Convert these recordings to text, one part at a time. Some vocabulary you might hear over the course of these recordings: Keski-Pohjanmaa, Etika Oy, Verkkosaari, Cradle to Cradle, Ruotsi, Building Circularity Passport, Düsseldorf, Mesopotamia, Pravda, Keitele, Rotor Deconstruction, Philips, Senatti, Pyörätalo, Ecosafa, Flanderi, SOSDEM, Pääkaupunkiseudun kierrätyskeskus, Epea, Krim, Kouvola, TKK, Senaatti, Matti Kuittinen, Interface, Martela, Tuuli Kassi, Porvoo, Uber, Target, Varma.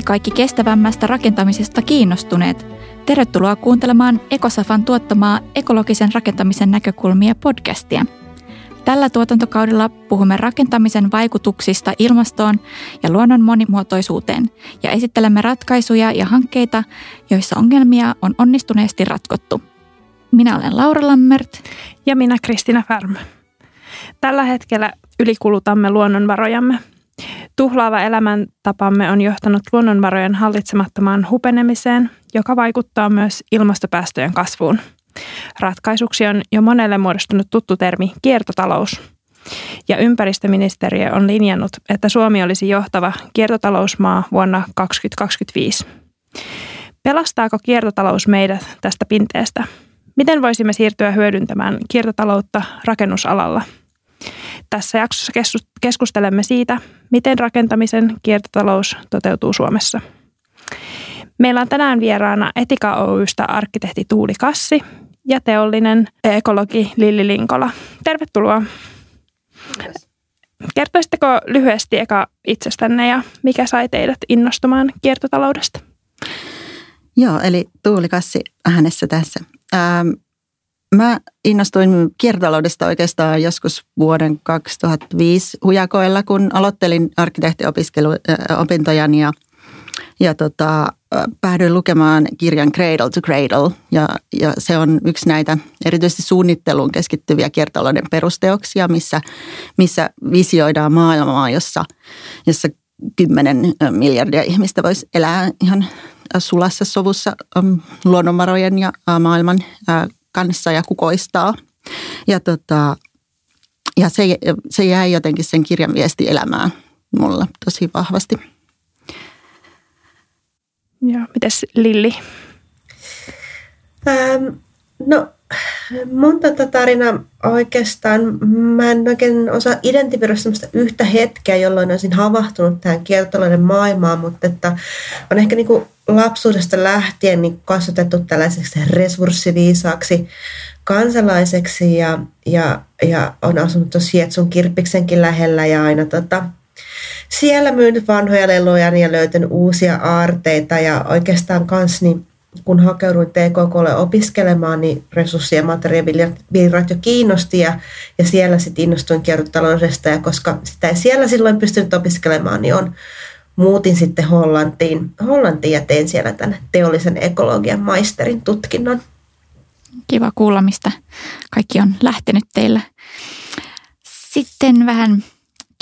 Hei kaikki kestävämmästä rakentamisesta kiinnostuneet! Tervetuloa kuuntelemaan Ecosafan tuottamaa ekologisen rakentamisen näkökulmia podcastia. Tällä tuotantokaudella puhumme rakentamisen vaikutuksista ilmastoon ja luonnon monimuotoisuuteen ja esittelemme ratkaisuja ja hankkeita, joissa ongelmia on onnistuneesti ratkottu. Minä olen Laura Lammert. Ja minä Kristina Färm. Tällä hetkellä ylikulutamme luonnonvarojamme. Tuhlaava elämäntapamme on johtanut luonnonvarojen hallitsemattomaan hupenemiseen, joka vaikuttaa myös ilmastopäästöjen kasvuun. Ratkaisuksi on jo monelle muodostunut tuttu termi kiertotalous. Ja ympäristöministeriö on linjannut, että Suomi olisi johtava kiertotalousmaa vuonna 2025. Pelastaako kiertotalous meidät tästä pinteestä? Miten voisimme siirtyä hyödyntämään kiertotaloutta rakennusalalla? Tässä jaksossa keskustelemme siitä, miten rakentamisen kiertotalous toteutuu Suomessa. Meillä on tänään vieraana Etika Oy:stä arkkitehti Tuuli Kassi ja teollinen ekologi Lilli Linkola. Tervetuloa. Kiitos. Kertoisitteko lyhyesti eka itsestänne ja mikä sai teidät innostumaan kiertotaloudesta? Joo, eli Tuuli Kassi äänessä tässä. Mä innostuin kiertotaloudesta oikeastaan joskus vuoden 2005 hujakoilla, kun aloittelin arkkitehtiopiskeluopintojani ja päädyin lukemaan kirjan Cradle to Cradle. Ja se on yksi näitä erityisesti suunnitteluun keskittyviä kiertotalouden perusteoksia, missä visioidaan maailmaa, jossa 10 miljardia ihmistä voisi elää ihan sulassa sovussa luonnonvarojen ja maailman kanssa ja kukoistaa. Ja se jäi jotenkin sen kirjan viesti elämään mulla tosi vahvasti. Joo, mitäs Lilli? No, mun tarina oikeastaan, mä en oikein osaa identifioida semmoista yhtä hetkeä, jolloin olisin havahtunut tähän kiertotalouden maailmaan, mutta että on ehkä niinku lapsuudesta lähtien niin kasvatettu tällaiseksi resurssiviisaaksi kansalaiseksi ja on asunut Hietsun Kirppiksenkin lähellä ja aina siellä myynyt vanhoja leluja ja löytänyt uusia aarteita ja oikeastaan kans niin kun hakeuduin TKK:lle opiskelemaan, niin resurssi- ja materiaalivirrat jo kiinnosti ja siellä sitten innostuin kiertotaloudesta ja koska sitä ei siellä silloin pystynyt opiskelemaan, niin muutin sitten Hollantiin ja tein siellä tämän teollisen ekologian maisterin tutkinnon. Kiva kuulla, mistä kaikki on lähtenyt teillä. Sitten vähän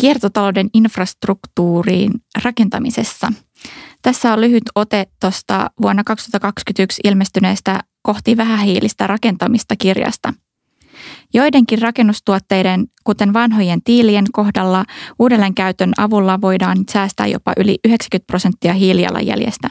kiertotalouden infrastruktuuriin rakentamisessa. Tässä on lyhyt ote tuosta vuonna 2021 ilmestyneestä Kohti vähähiilistä rakentamista -kirjasta. Joidenkin rakennustuotteiden, kuten vanhojen tiilien kohdalla, uudelleenkäytön avulla voidaan säästää jopa yli 90% hiilijalanjäljestä.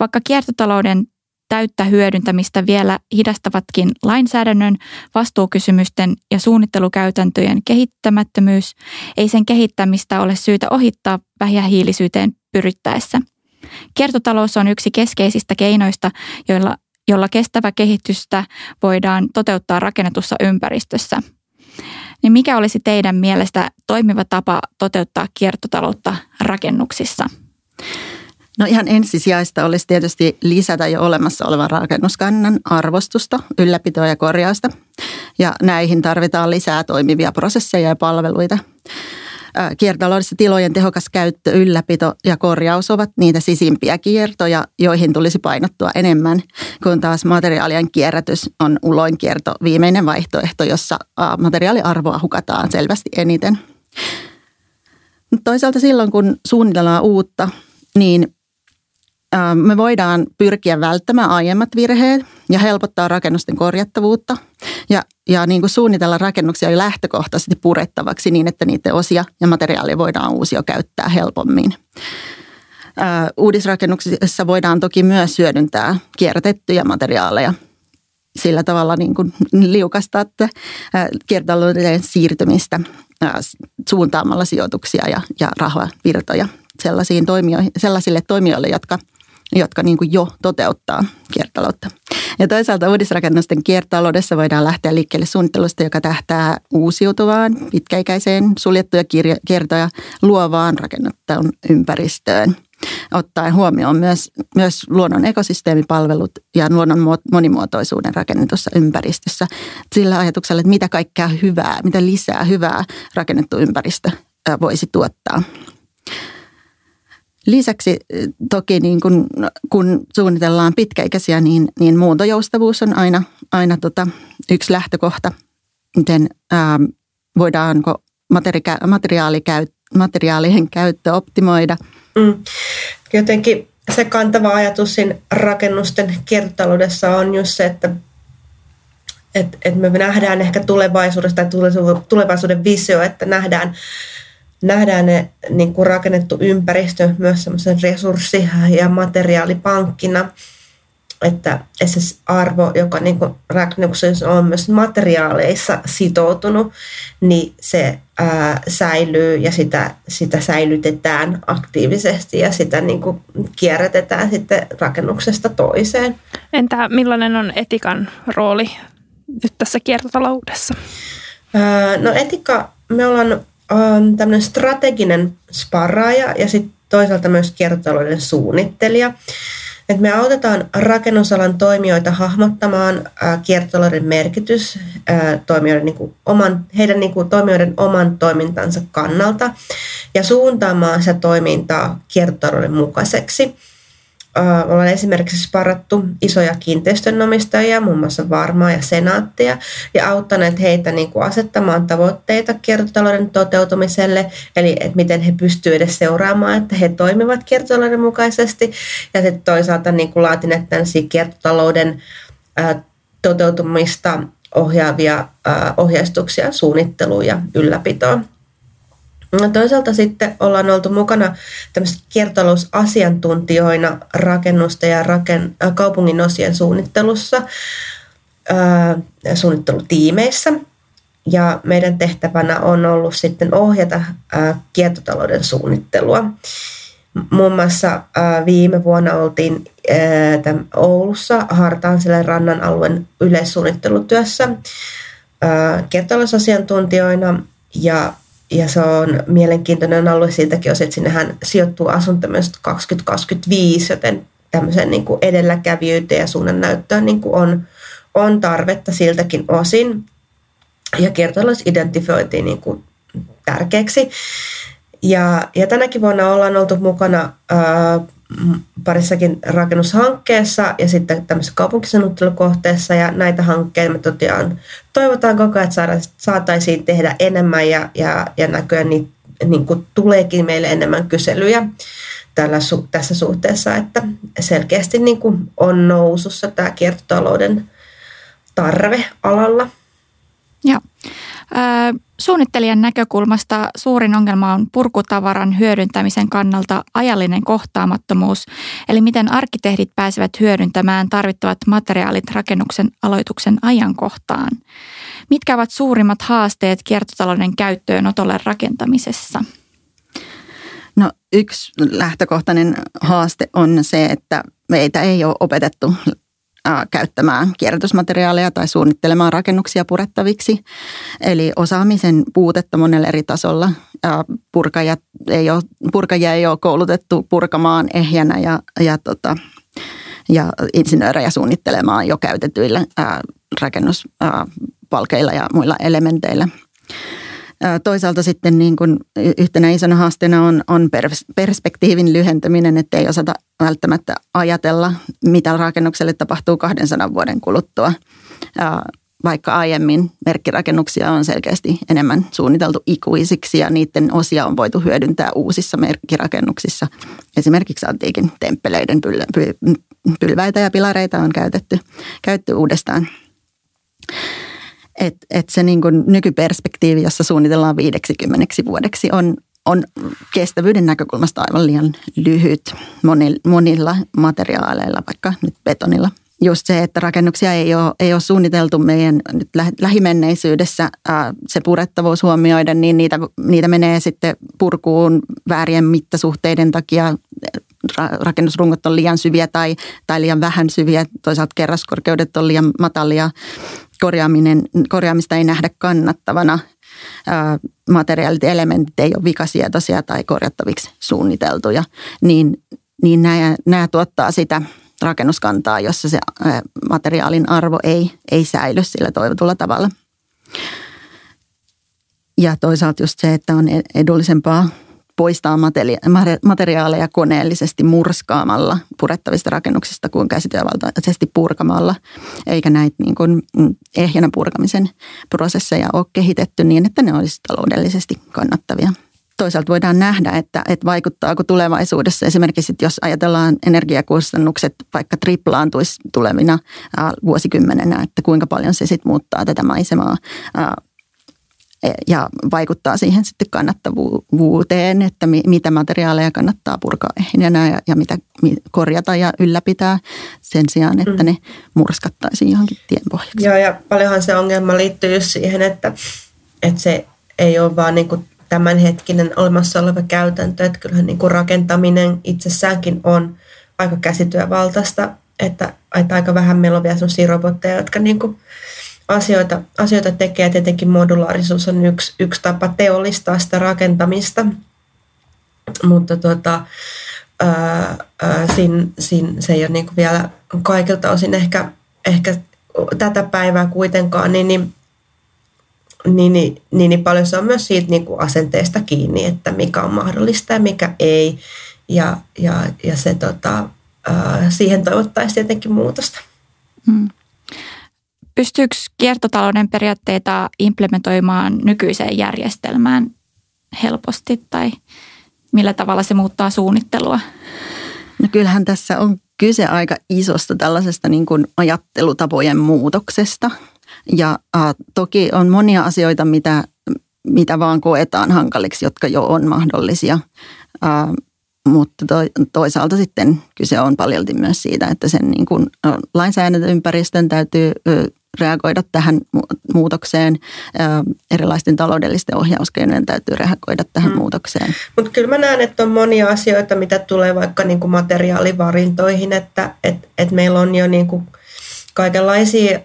Vaikka kiertotalouden täyttä hyödyntämistä vielä hidastavatkin lainsäädännön, vastuukysymysten ja suunnittelukäytäntöjen kehittämättömyys, ei sen kehittämistä ole syytä ohittaa vähähiilisyyteen pyrittäessä. Kiertotalous on yksi keskeisistä keinoista, jolla kestävä kehitystä voidaan toteuttaa rakennetussa ympäristössä. Niin mikä olisi teidän mielestä toimiva tapa toteuttaa kiertotaloutta rakennuksissa? No ihan ensisijaista olisi tietysti lisätä jo olemassa olevan rakennuskannan arvostusta, ylläpitoa ja korjausta. Ja näihin tarvitaan lisää toimivia prosesseja ja palveluita. Kiertotaloudessa tilojen tehokas käyttö, ylläpito ja korjaus ovat niitä sisimpiä kiertoja, joihin tulisi painottua enemmän, kun taas materiaalien kierrätys on uloinkierto, viimeinen vaihtoehto, jossa materiaaliarvoa hukataan selvästi eniten. Toisaalta silloin, kun suunnitellaan uutta, niin me voidaan pyrkiä välttämään aiemmat virheet ja helpottaa rakennusten korjattavuutta ja niin kuin suunnitella rakennuksia jo lähtökohtaisesti purettavaksi niin, että niiden osia ja materiaalia voidaan uusio käyttää helpommin. Uudisrakennuksissa voidaan toki myös hyödyntää kierrätettyjä materiaaleja. Sillä tavalla niin kuin liukastaa kiertotalouden siirtymistä suuntaamalla sijoituksia ja rahavirtoja sellaisille toimijoille, jotka niin kuin jo toteuttaa kiertotaloutta. Ja toisaalta uudisrakennusten kiertotaloudessa voidaan lähteä liikkeelle suunnittelusta, joka tähtää uusiutuvaan, pitkäikäiseen, suljettuja kiertoja luovaan rakennettuun ympäristöön. ottaen huomioon myös luonnon ekosysteemipalvelut ja luonnon monimuotoisuuden rakennetussa ympäristössä. Sillä ajatuksella, että mitä kaikkea hyvää, mitä lisää hyvää rakennettu ympäristö voisi tuottaa. Lisäksi toki niin kun suunnitellaan pitkäikäisiä, niin muuntojoustavuus on aina yksi lähtökohta, miten voidaanko materiaalien käyttö optimoida. Jotenkin se kantava ajatus siinä rakennusten kiertotaloudessa on just se, että me nähdään ehkä tulevaisuudesta tai tulevaisuuden visio, että nähdään ne niin kuin rakennettu ympäristö myös semmoisen resurssi- ja materiaalipankkina, että se arvo, joka niin kuin rakennuksessa on myös materiaaleissa sitoutunut, niin se säilyy ja sitä säilytetään aktiivisesti ja sitä niin kuin kierrätetään sitten rakennuksesta toiseen. Entä millainen on etikan rooli nyt tässä kiertotaloudessa? No etika, me ollaan on tämmöinen strateginen sparraaja ja sitten toisaalta myös kiertotalouden suunnittelija. Et me autetaan rakennusalan toimijoita hahmottamaan kiertotalouden merkitys toimijoiden, toimijoiden oman toimintansa kannalta ja suuntaamaan sitä toimintaa kiertotalouden mukaiseksi. Ollaan esimerkiksi sparrattu isoja kiinteistönomistajia, muun muassa Varmaa ja Senaattia, ja auttaneet heitä niin kuin asettamaan tavoitteita kiertotalouden toteutumiselle, eli että miten he pystyvät edes seuraamaan, että he toimivat kiertotalouden mukaisesti, ja sitten toisaalta niin kuin laatineet tämmöisiä kiertotalouden toteutumista ohjaavia ohjeistuksia, suunnitteluun ja ylläpitoon. No toisaalta sitten ollaan oltu mukana tämmöisiä kiertotalousasiantuntijoina rakennusta ja kaupungin osien suunnittelussa, suunnittelutiimeissä. Ja meidän tehtävänä on ollut sitten ohjata kiertotalouden suunnittelua. Muun muassa viime vuonna oltiin Oulussa Hartaansillan rannan alueen yleissuunnittelutyössä kiertotalousasiantuntijoina ja se on mielenkiintoinen alue siltäkin osin, että sinnehän sijoittuu Asuntomessut 2025, joten tämmöisen niin kuin edelläkävijyyteen ja suunnannäyttöön niin kuin on tarvetta siltäkin osin. Ja kiertotalous identifioitiin niin kuin tärkeäksi. Ja tänäkin vuonna ollaan oltu mukana parissakin rakennushankkeessa ja sitten tämmöisessä kaupunkisuunnittelukohteessa ja näitä hankkeita me toivotaan koko ajan, että saataisiin tehdä enemmän ja näköjään niin kuin tuleekin meille enemmän kyselyjä tässä suhteessa, että selkeästi niin kuin on nousussa tämä kiertotalouden tarve alalla. Joo. Suunnittelijan näkökulmasta suurin ongelma on purkutavaran hyödyntämisen kannalta ajallinen kohtaamattomuus, eli miten arkkitehdit pääsevät hyödyntämään tarvittavat materiaalit rakennuksen aloituksen ajankohtaan. Mitkä ovat suurimmat haasteet kiertotalouden käyttöönotolle rakentamisessa? No, yksi lähtökohtainen haaste on se, että meitä ei ole opetettu käyttämään kierrätysmateriaaleja tai suunnittelemaan rakennuksia purettaviksi. Eli osaamisen puutetta monella eri tasolla. Purkajia ei ole koulutettu purkamaan ehjänä ja insinöörejä suunnittelemaan jo käytetyillä rakennuspalkeilla ja muilla elementeillä. Toisaalta sitten niin kuin yhtenä isona haasteena on perspektiivin lyhentäminen, että ei osata välttämättä ajatella, mitä rakennukselle tapahtuu 200 vuoden kuluttua, vaikka aiemmin merkkirakennuksia on selkeästi enemmän suunniteltu ikuisiksi ja niiden osia on voitu hyödyntää uusissa merkkirakennuksissa. Esimerkiksi antiikin temppeleiden pylväitä ja pilareita on käytetty uudestaan. Että se niin kuin nykyperspektiivi, jossa suunnitellaan 50 vuodeksi, on kestävyyden näkökulmasta aivan liian lyhyt monilla materiaaleilla, vaikka nyt betonilla. Just se, että rakennuksia ei ole suunniteltu meidän nyt lähimenneisyydessä se purettavuus huomioiden, niin niitä menee sitten purkuun väärien mittasuhteiden takia. Rakennusrungot on liian syviä tai liian vähän syviä, toisaalta kerraskorkeudet on liian matalia. Korjaamista ei nähdä kannattavana. materiaalit, elementit ei ole vikasietoisia tai korjattaviksi suunniteltuja, niin nämä tuottaa sitä rakennuskantaa, jossa se materiaalin arvo ei säily sillä toivotulla tavalla. Ja toisaalta just se, että on edullisempaa poistaa materiaaleja koneellisesti murskaamalla purettavista rakennuksista kuin käsityövaltaisesti purkamalla, eikä näitä niin kuin ehjänä purkamisen prosesseja ole kehitetty niin, että ne olisivat taloudellisesti kannattavia. Toisaalta voidaan nähdä, että vaikuttaako tulevaisuudessa esimerkiksi, jos ajatellaan energiakustannukset vaikka triplaantuisi tulevina vuosikymmenenä, että kuinka paljon se sitten muuttaa tätä maisemaa ja vaikuttaa siihen sitten kannattavuuteen, että mitä materiaaleja kannattaa purkaa ehjänä ja mitä korjata ja ylläpitää sen sijaan, että ne murskattaisiin johonkin tien pohjaksi. Joo, ja paljonhan se ongelma liittyy just siihen, että se ei ole vaan niin kuin tämänhetkinen olemassa oleva käytäntö, että kyllähän niin kuin rakentaminen itsessäänkin on aika käsityövaltaista, että aika vähän meillä on vielä sellaisia robotteja, jotka niin kuin asioita tekee. Tietenkin modulaarisuus on yksi tapa teollistaa sitä rakentamista, mutta se ei ole niin kuin vielä kaikilta osin ehkä tätä päivää kuitenkaan, niin paljon se on myös siitä niin kuin asenteesta kiinni, että mikä on mahdollista ja mikä ei. Ja se, siihen toivottaisiin tietenkin muutosta. Hmm. Pystyykö kiertotalouden periaatteita implementoimaan nykyiseen järjestelmään helposti tai millä tavalla se muuttaa suunnittelua? No kyllähän tässä on kyse aika isosta tällaisesta niin kuin ajattelutapojen muutoksesta. Ja toki on monia asioita, mitä vaan koetaan hankaliksi, jotka jo on mahdollisia, mutta toisaalta sitten kyse on paljolti myös siitä, että sen niin kuin lainsäädäntöympäristön täytyy reagoida tähän muutokseen, erilaisten taloudellisten ohjauskeinojen täytyy reagoida tähän muutokseen. Mutta kyllä mä näen, että on monia asioita, mitä tulee vaikka niin kuin materiaalivarintoihin, että meillä on jo niin kuin kaikenlaisia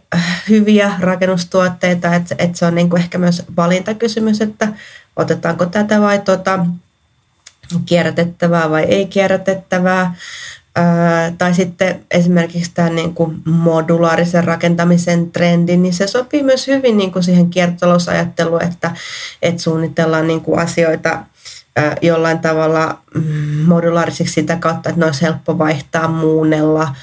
hyviä rakennustuotteita, että se on niin kuin ehkä myös valintakysymys, että otetaanko tätä vai kierrätettävää vai ei kierrätettävää. Tai sitten esimerkiksi tämä niin kuin modulaarisen rakentamisen trendi, niin se sopii myös hyvin niin kuin siihen kiertotalousajatteluun, että suunnitellaan niin kuin asioita jollain tavalla modulaarisiksi sitä kautta, että ne olisi helppo vaihtaa, muunnella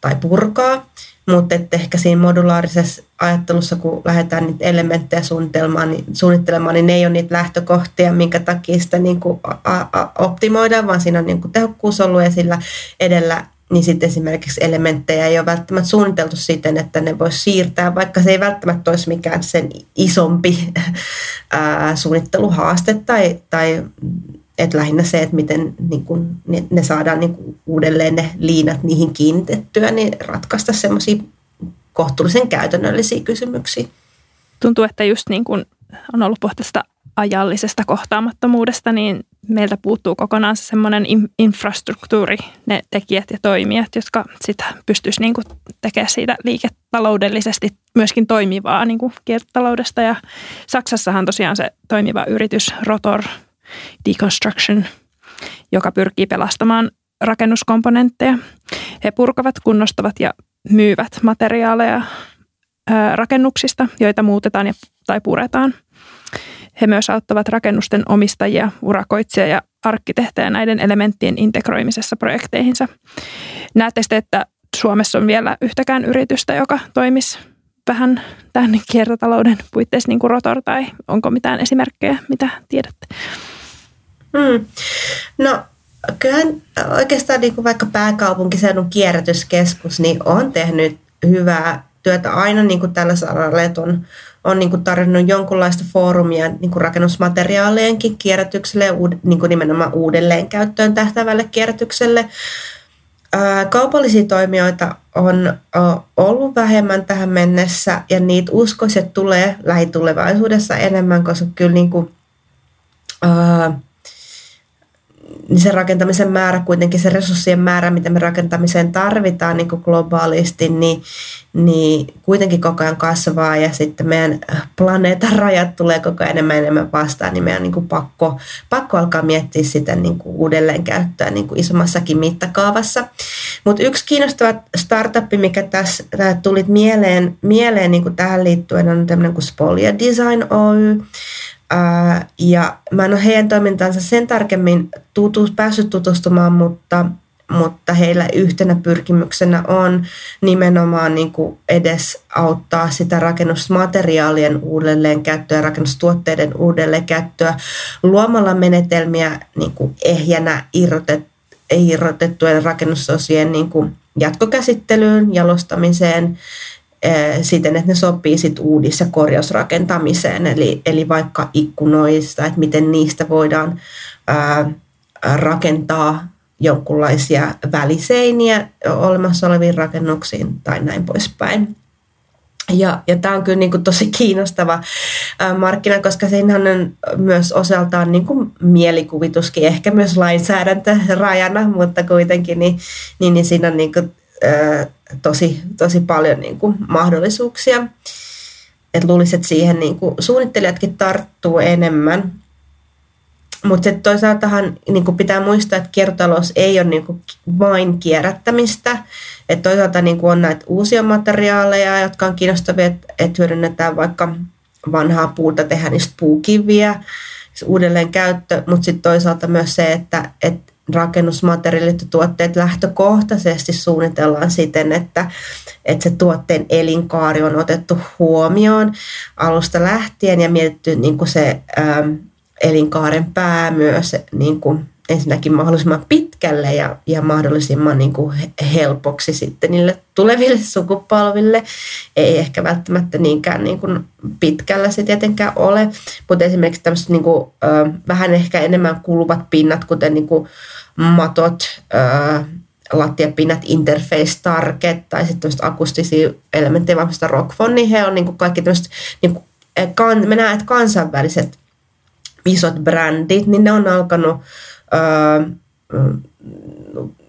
tai purkaa, mutta ehkä siinä modulaarisessa ajattelussa, kun lähdetään niitä elementtejä suunnittelemaan, niin ne ei ole niitä lähtökohtia, minkä takia sitä niin kuin optimoidaan, vaan siinä on niin kuin tehokkuus ollut ja sillä edellä, niin sitten esimerkiksi elementtejä ei ole välttämättä suunniteltu siten, että ne voi siirtää, vaikka se ei välttämättä olisi mikään sen isompi suunnitteluhaaste tai että lähinnä se, että miten niin kun ne saadaan niin kun uudelleen ne liinat niihin kiinnitettyä, niin ratkaista semmoisia kohtuullisen käytännöllisiä kysymyksiä. Tuntuu, että just niin kun on ollut puhtaista ajallisesta kohtaamattomuudesta, niin meiltä puuttuu kokonaan se semmoinen infrastruktuuri, ne tekijät ja toimijat, jotka sitä pystyisi niin kun tekemään siitä liiketaloudellisesti myöskin toimivaa niin kun kiertotaloudesta. Ja Saksassahan tosiaan se toimiva yritys Rotor Deconstruction, joka pyrkii pelastamaan rakennuskomponentteja. He purkavat, kunnostavat ja myyvät materiaaleja rakennuksista, joita muutetaan tai puretaan. He myös auttavat rakennusten omistajia, urakoitsijia ja arkkitehtejä näiden elementtien integroimisessa projekteihinsa. Näettekö, että Suomessa on vielä yhtäkään yritystä, joka toimisi vähän tämän kiertotalouden puitteissa niin kuin Rotor, tai onko mitään esimerkkejä, mitä tiedätte? No kyllähän oikeastaan niin kuin vaikka Pääkaupunkiseudun kierrätyskeskus niin on tehnyt hyvää työtä aina niin kuin tällä saralla, että on niin kuin tarjonnut jonkunlaista foorumia niin kuin rakennusmateriaaleenkin kierrätykselle ja niin kuin nimenomaan uudelleenkäyttöön tähtäävälle kierrätykselle. Kaupallisia toimijoita on ollut vähemmän tähän mennessä ja niitä uskoisi, että tulee lähitulevaisuudessa enemmän, koska kyllä niin kuin, niin se rakentamisen määrä, kuitenkin se resurssien määrä, mitä me rakentamiseen tarvitaan niin kuin globaalisti, niin kuitenkin koko ajan kasvaa ja sitten meidän planeetan rajat tulee koko ajan enemmän vastaan, niin meidän on niin kuin pakko alkaa miettiä sitä niin kuin uudelleenkäyttöä niin kuin isommassakin mittakaavassa. Mutta yksi kiinnostava startup, mikä tässä tuli mieleen niin kuin tähän liittyen, on tämmöinen kuin Spolio Design Oy. Ja mä en ole heidän toimintaansa sen tarkemmin päässyt tutustumaan, mutta heillä yhtenä pyrkimyksenä on nimenomaan niin kuin edes auttaa sitä rakennusmateriaalien uudelleenkäyttöä, rakennustuotteiden uudelleenkäyttöä luomalla menetelmiä niin kuin ehjänä irrotettujen rakennusosien niin kuin jatkokäsittelyyn, jalostamiseen, siten, että ne sopii sit uudis- ja korjausrakentamiseen, eli vaikka ikkunoista, että miten niistä voidaan rakentaa jonkinlaisia väliseiniä olemassa oleviin rakennuksiin tai näin poispäin. Ja tämä on kyllä niin kuin tosi kiinnostava markkina, koska siinähän on myös osaltaan niin kuin mielikuvituskin, ehkä myös lainsäädäntö rajana, mutta kuitenkin niin siinä on niin kuin tosi paljon niin kuin mahdollisuuksia. Et luulisin, että siihen niin kuin suunnittelijatkin tarttuu enemmän. Mutta toisaaltahan niin kuin pitää muistaa, että kiertotalous ei ole niin kuin vain kierrättämistä. Et toisaalta niin kuin on näitä uusia materiaaleja, jotka on kiinnostavia, että hyödynnetään vaikka vanhaa puuta, tehdään niistä puukiviä, uudelleen käyttö, mutta sitten toisaalta myös se, että rakennusmateriaalit ja tuotteet lähtökohtaisesti suunnitellaan siten, että se tuotteen elinkaari on otettu huomioon alusta lähtien ja mietitty niin kuin se elinkaaren pää myös niin kuin ensinnäkin mahdollisimman pitkälle ja mahdollisimman niin kuin helpoksi sitten niille tuleville sukupolville. Ei ehkä välttämättä niinkään niin kuin pitkällä se tietenkään ole, mutta esimerkiksi tämmöiset niin kuin, vähän ehkä enemmän kuluvat pinnat, kuten niin kuin matot, lattiapinnat, Interface, Target tai sitten tämmöiset akustisia elementtejä, vaikka Rockfon, niin he on niin kuin kaikki tämmöiset, niin kuin, me näemme, että kansainväliset isot brändit, niin ne on alkanut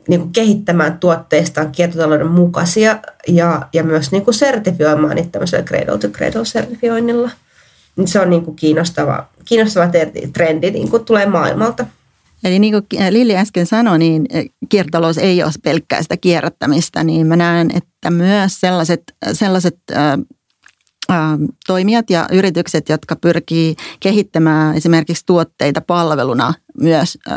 niin kuin kehittämään tuotteistaan kiertotalouden mukaisia ja myös niin kuin sertifioimaan niitä tämmöisellä Cradle to Cradle -sertifioinnilla. Niin se on niin kuin kiinnostava trendi niin kuin tulee maailmalta. Eli niin kuin Lilli äsken sanoi, niin kiertotalous ei ole pelkkää sitä kierrättämistä, niin mä näen, että myös sellaiset toimijat ja yritykset, jotka pyrkii kehittämään esimerkiksi tuotteita palveluna,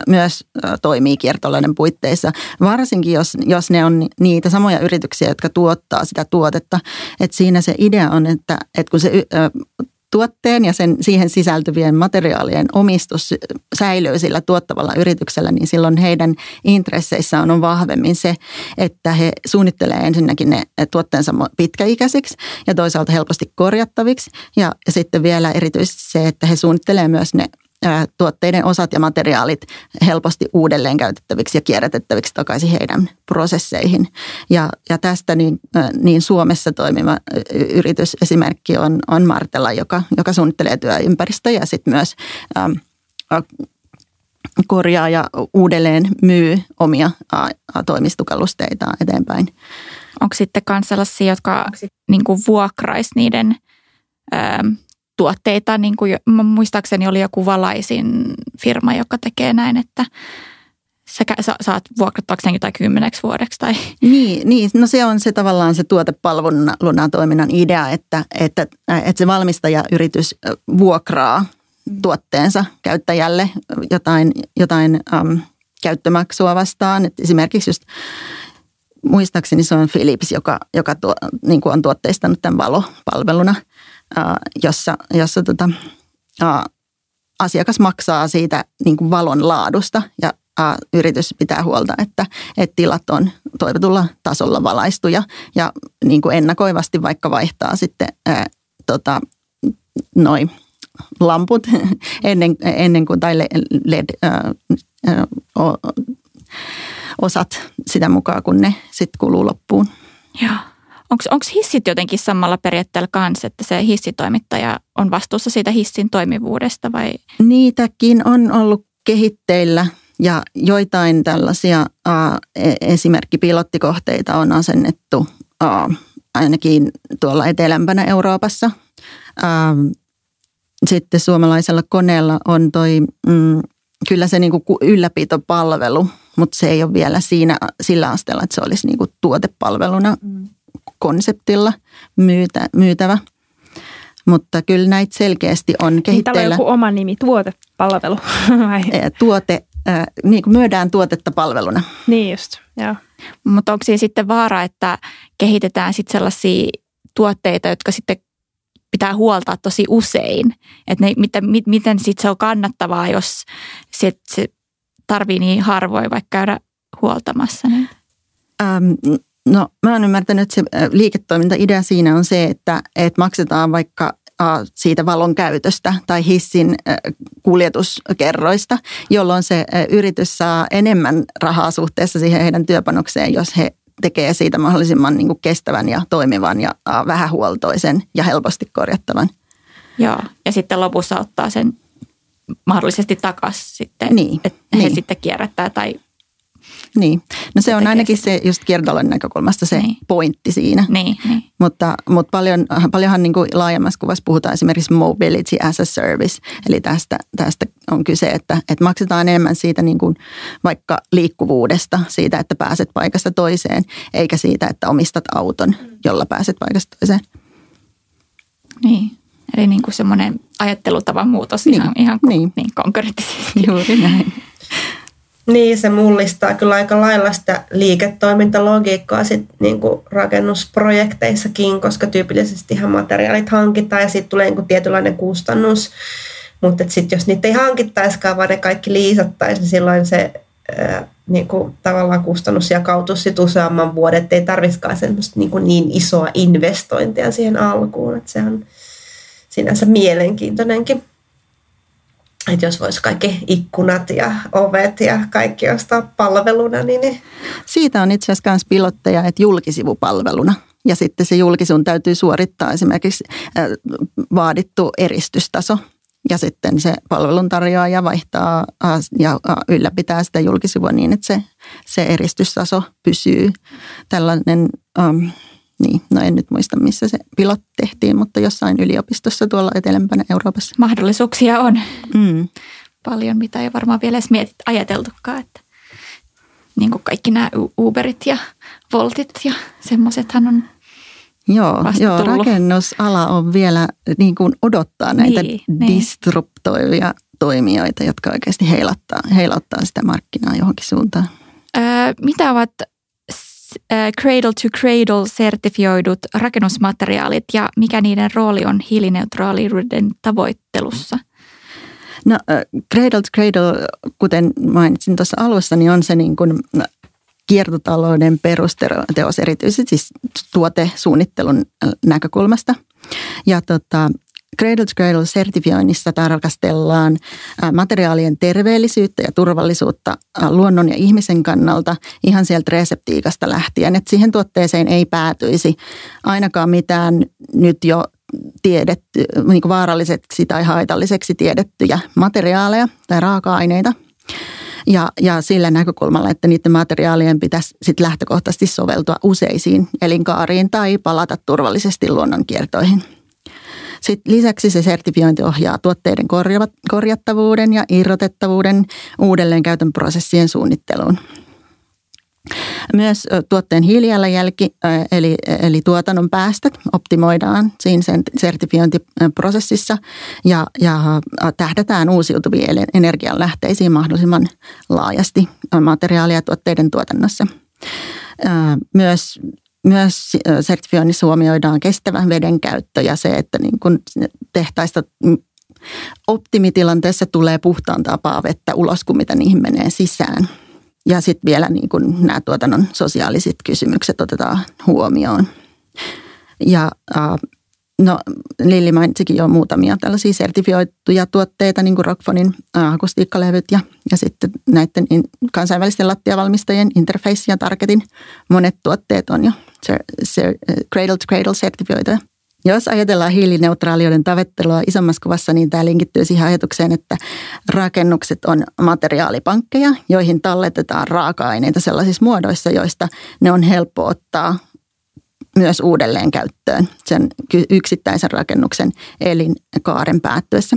myös toimii kiertotalouden puitteissa. Varsinkin, jos ne on niitä samoja yrityksiä, jotka tuottaa sitä tuotetta. Et siinä se idea on, että kun se tuotteen ja siihen sisältyvien materiaalien omistus säilyy sillä tuottavalla yrityksellä, niin silloin heidän intresseissä on vahvemmin se, että he suunnittelee ensinnäkin ne tuotteensa pitkäikäisiksi ja toisaalta helposti korjattaviksi. Ja sitten vielä erityisesti se, että he suunnittelee myös ne tuotteiden osat ja materiaalit helposti uudelleen käytettäviksi ja kierrätettäviksi takaisin heidän prosesseihin. Ja tästä niin Suomessa toimiva yritysesimerkki on Martela, joka suunnittelee työympäristöä ja sitten myös korjaa ja uudelleen myy omia toimistukallusteitaan eteenpäin. Onko sitten myös sellaisia, jotka niin kuin vuokraisi niiden tuotteita, niin kuin muistaakseni oli joku valaisin firma, joka tekee näin, että sä saat vuokrattavaksi jotain 10 vuodeksi tai... Niin, no se on se tavallaan se tuotepalveluna toiminnan idea, että se valmistajayritys vuokraa tuotteensa käyttäjälle jotain käyttömaksua vastaan, että esimerkiksi just muistaakseni se on Philips, joka niin kuin on tuotteistanut tämän valopalveluna, jossa asiakas maksaa siitä niin kuin valon laadusta ja yritys pitää huolta, että tilat on toivotulla tasolla valaistuja ja niin kuin ennakoivasti vaikka vaihtaa sitten noi lamput ennen kuin tai LED-osat sitä mukaan, kun ne sitten kuluu loppuun. Joo. Onko hissit jotenkin samalla periaatteella kanssa, että se hissitoimittaja on vastuussa siitä hissin toimivuudesta vai? Niitäkin on ollut kehitteillä Ja joitain tällaisia esimerkkipilottikohteita on asennettu ainakin tuolla etelämpänä Euroopassa. Sitten suomalaisella koneella on toi, kyllä se niinku ylläpitopalvelu, mutta se ei ole vielä sillä asteella, että se olisi niinku tuotepalveluna konseptilla myytävä. Mutta kyllä näitä selkeästi on kehitteillä. Täällä on joku oma nimi, tuotepalvelu. Niin kuin myydään tuotetta palveluna. Niin just, joo. Mutta onko siinä sitten vaara, että kehitetään sitten sellaisia tuotteita, jotka sitten pitää huoltaa tosi usein? Että miten sitten se on kannattavaa, jos se tarvii niin harvoin vaikka käydä huoltamassa? Niin? No mä oon ymmärtänyt, että se liiketoimintaidea siinä on se, että maksetaan vaikka siitä valon käytöstä tai hissin kuljetuskerroista, jolloin se yritys saa enemmän rahaa suhteessa siihen heidän työpanokseen, jos he tekee siitä mahdollisimman niin kuin kestävän ja toimivan ja vähähuoltoisen ja helposti korjattavan. Joo, ja sitten lopussa ottaa sen mahdollisesti takaisin sitten, niin, että he sitten kierrättää tai... Niin, no se on ainakin se just kiertotalouden näkökulmasta se pointti siinä, niin. Mutta paljonhan niin kuin laajemmassa kuvassa puhutaan esimerkiksi mobility as a service, eli tästä on kyse, että maksetaan enemmän siitä niin kuin vaikka liikkuvuudesta, siitä, että pääset paikasta toiseen, eikä siitä, että omistat auton, jolla pääset paikasta toiseen. Niin, eli niin kuin semmoinen ajattelutavan muutos ihan konkreettisesti. Juuri näin. Niin, se mullistaa kyllä aika lailla sitä liiketoimintalogiikkaa sit niinku rakennusprojekteissakin, koska tyypillisesti ihan materiaalit hankitaan ja siitä tulee niinku tietynlainen kustannus. Mutta sitten jos niitä ei hankittaisikaan, vaan ne kaikki liisattaisiin, niin silloin se niinku, tavallaan kustannus jakautuisi sit useamman vuoden, ettei tarvitsisikaan semmoista niinku niin isoa investointia siihen alkuun. Että se on sinänsä mielenkiintoinenkin. Että jos voisi kaikki ikkunat ja ovet ja kaikki ostaa palveluna, niin... Siitä on itse asiassa myös pilotteja, että julkisivupalveluna. Ja sitten se julkisun täytyy suorittaa esimerkiksi vaadittu eristystaso. Ja sitten se palveluntarjoaja vaihtaa ja ylläpitää sitä julkisivua niin, että se eristystaso pysyy. Tällainen, en nyt muista missä se pilotti tehtiin, mutta jossain yliopistossa tuolla etelämpänä Euroopassa. Mahdollisuuksia on paljon, mitä ei varmaan vielä edes ajateltukaan. Että niin kuin kaikki nämä Uberit ja Voltit ja semmoisethan on vasta tullut. Rakennusala on vielä niin kuin odottaa näitä disruptoivia toimijoita, jotka oikeasti heilauttaa sitä markkinaa johonkin suuntaan. Mitä ovat... Cradle to Cradle sertifioidut rakennusmateriaalit ja mikä niiden rooli on hiilineutraaliuden tavoittelussa? No, Cradle to Cradle, kuten mainitsin tuossa alussa, niin on se niin kuin kiertotalouden perusteos erityisesti siis tuotesuunnittelun näkökulmasta. Ja Cradle to Cradle sertifioinnissa tarkastellaan materiaalien terveellisyyttä ja turvallisuutta luonnon ja ihmisen kannalta ihan sieltä reseptiikasta lähtien, että siihen tuotteeseen ei päätyisi ainakaan mitään nyt jo tiedetty, niin kuin vaaralliseksi tai haitalliseksi tiedettyjä materiaaleja tai raaka-aineita. Ja sillä näkökulmalla, että niiden materiaalien pitäisi sit lähtökohtaisesti soveltua useisiin elinkaariin tai palata turvallisesti luonnonkiertoihin. Sitten lisäksi se sertifiointi ohjaa tuotteiden korjattavuuden ja irrotettavuuden uudelleenkäytön prosessien suunnitteluun. Myös tuotteen hiilijalanjälki eli tuotannon päästöt optimoidaan siinä sertifiointiprosessissa ja tähdätään uusiutuviin energianlähteisiin mahdollisimman laajasti materiaalia ja tuotteiden tuotannossa. Myös sertifioinnissa huomioidaan kestävän veden käyttö ja se, että niin kun tehtaista optimitilanteessa tulee puhtaan tapaa vettä ulos, kuin mitä niihin menee sisään. Ja sitten vielä niin kun nämä tuotannon sosiaaliset kysymykset otetaan huomioon. Ja Lilli mainitsikin jo muutamia tällaisia sertifioituja tuotteita, niin kuin Rockfonin akustiikkalevyt ja sitten näiden kansainvälisten lattiavalmistajien Interface ja Targetin monet tuotteet on jo Cradle to Cradle sertifioituja. Jos ajatellaan hiilineutraaliuden tavoittelua isommassa kuvassa, niin tämä linkittyy siihen ajatukseen, että rakennukset on materiaalipankkeja, joihin talletetaan raaka-aineita sellaisissa muodoissa, joista ne on helppo ottaa myös uudelleen käyttöön sen yksittäisen rakennuksen elinkaaren päättyessä.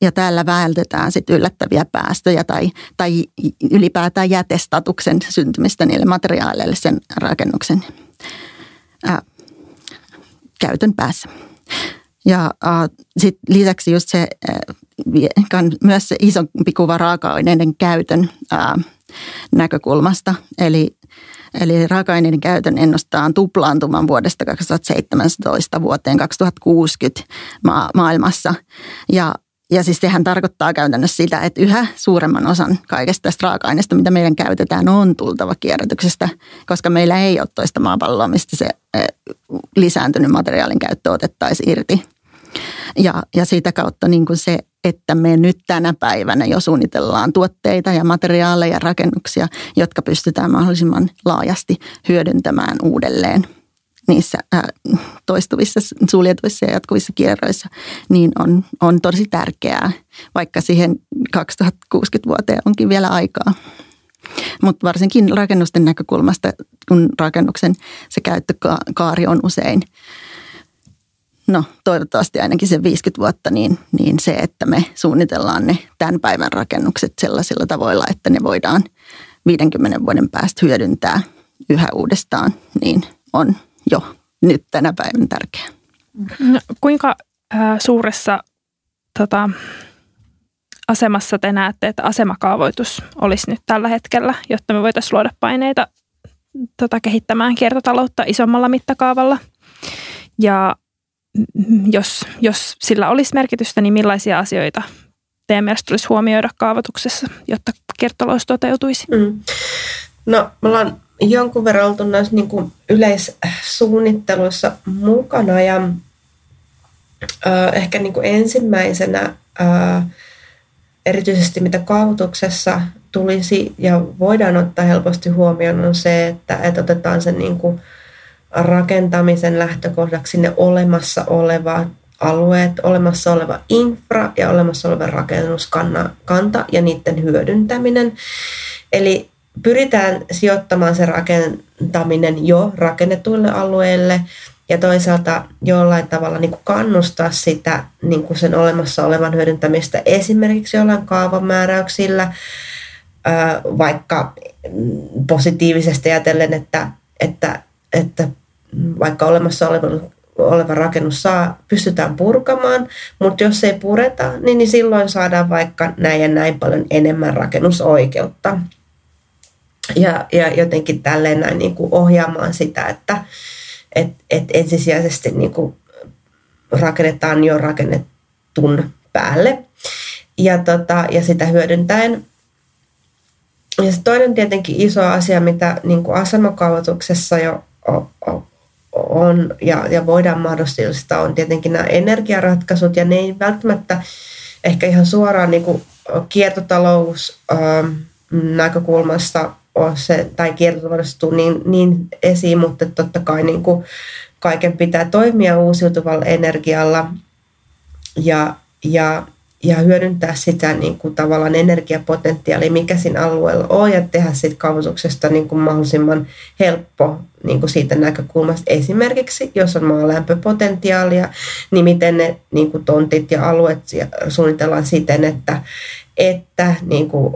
Ja täällä vältetään sitten yllättäviä päästöjä tai ylipäätään jätestatuksen syntymistä niille materiaaleille sen rakennuksen käytön päässä. Ja sit lisäksi just se, myös se isompi kuva raaka-aineiden käytön näkökulmasta, eli raaka-aineiden käytön ennustetaan tuplaantuman vuodesta 2017 vuoteen 2060 maailmassa. Ja siis sehän tarkoittaa käytännössä sitä, että yhä suuremman osan kaikesta tästä raaka-aineesta, mitä meidän käytetään, on tultava kierrätyksestä, koska meillä ei ole toista maapalloa, mistä se lisääntynyt materiaalin käyttö otettaisiin irti. Ja siitä kautta niin kuin se, että me nyt tänä päivänä jo suunnitellaan tuotteita ja materiaaleja ja rakennuksia, jotka pystytään mahdollisimman laajasti hyödyntämään uudelleen niissä toistuvissa, suljetuissa ja jatkuvissa kierroissa, niin on tosi tärkeää, vaikka siihen 2060 vuoteen onkin vielä aikaa. Mutta varsinkin rakennusten näkökulmasta, kun rakennuksen se käyttökaari on usein, toivottavasti ainakin sen 50 vuotta, niin se, että me suunnitellaan ne tämän päivän rakennukset sellaisilla tavoilla, että ne voidaan 50 vuoden päästä hyödyntää yhä uudestaan, niin on jo nyt tänä päivänä tärkeää. No, kuinka suuressa asemassa te näette, että asemakaavoitus olisi nyt tällä hetkellä, jotta me voitaisiin luoda paineita kehittämään kiertotaloutta isommalla mittakaavalla? Ja jos sillä olisi merkitystä, niin millaisia asioita teidän mielestä tulisi huomioida kaavoituksessa, jotta kiertotalous toteutuisi? No, me ollaan jonkun verran oltu näissä niin kuin yleissuunnitteluissa mukana ja ehkä niin kuin ensimmäisenä erityisesti mitä kaavoituksessa tulisi ja voidaan ottaa helposti huomioon on se, että otetaan sen niin kuin rakentamisen lähtökohdaksi ne olemassa olevat alueet, olemassa oleva infra ja olemassa oleva rakennuskanta ja niiden hyödyntäminen. Eli pyritään sijoittamaan se rakentaminen jo rakennetuille alueille ja toisaalta jollain tavalla niin kuin kannustaa sitä niin kuin sen olemassa olevan hyödyntämistä esimerkiksi jollain kaavamääräyksillä, vaikka positiivisesti ajatellen, että vaikka olemassa oleva rakennus pystytään purkamaan, mutta jos ei pureta, niin silloin saadaan vaikka näin ja näin paljon enemmän rakennusoikeutta. Ja jotenkin tälleen näin niin kuin ohjaamaan sitä, että ensisijaisesti niin kuin rakennetaan jo rakennetun päälle ja sitä hyödyntäen. Ja se toinen tietenkin iso asia, mitä niin kuin asemakaavoituksessa jo on ja voidaan mahdollistaa, on tietenkin nämä energiaratkaisut, ja ne ei välttämättä ehkä ihan suoraan niin kuin kiertotalous näkökulmasta on se, tai kiertotaloudesta niin esiin, mutta totta kai niin kuin kaiken pitää toimia uusiutuvalla energialla ja hyödyntää sitä niin kuin tavallaan energiapotentiaalia, mikä siinä alueella on, ja tehdä siitä kaavoituksesta niin kuin mahdollisimman helppo niin kuin siitä näkökulmasta. Esimerkiksi, jos on maalämpöpotentiaalia, niin miten ne niin kuin tontit ja alueet suunnitellaan siten, että niin kuin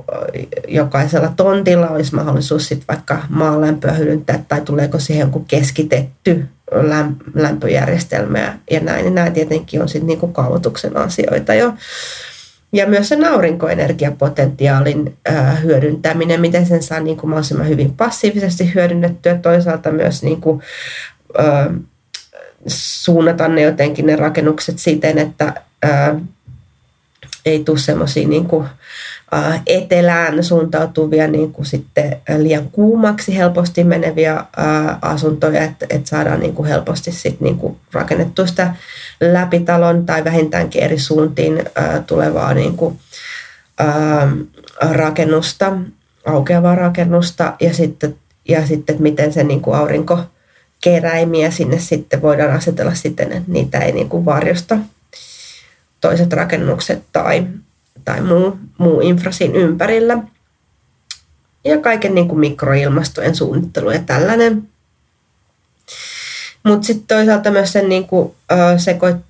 jokaisella tontilla olisi mahdollisuus sit vaikka maalämpöä hyödyntää, tai tuleeko siihen joku keskitetty lämpöjärjestelmää ja näin. Ja nämä tietenkin on sitten niinku kaavoituksen asioita jo. Ja myös sen aurinkoenergiapotentiaalin hyödyntäminen, miten sen saa niinku mahdollisimman hyvin passiivisesti hyödynnettyä. Toisaalta myös niinku, suunnata ne jotenkin ne rakennukset siten, että ei tule semmoisia niinku etelään suuntautuvia niin kuin sitten liian kuumaksi helposti meneviä asuntoja, että saadaan niin kuin helposti sit niin kuin rakennettua sitä läpitalon tai vähintäänkin eri suuntiin tulevaa niin kuin rakennusta, aukeavaa rakennusta, ja sitten miten se niin kuin aurinko keräimiä sinne sitten voidaan asetella siten, että niitä ei niin kuin varjosta toiset rakennukset tai muu infra siinä ympärillä. Ja kaiken niin kuin mikroilmastojen suunnittelu ja tällainen. Mutta sitten toisaalta myös sen, niin kuin,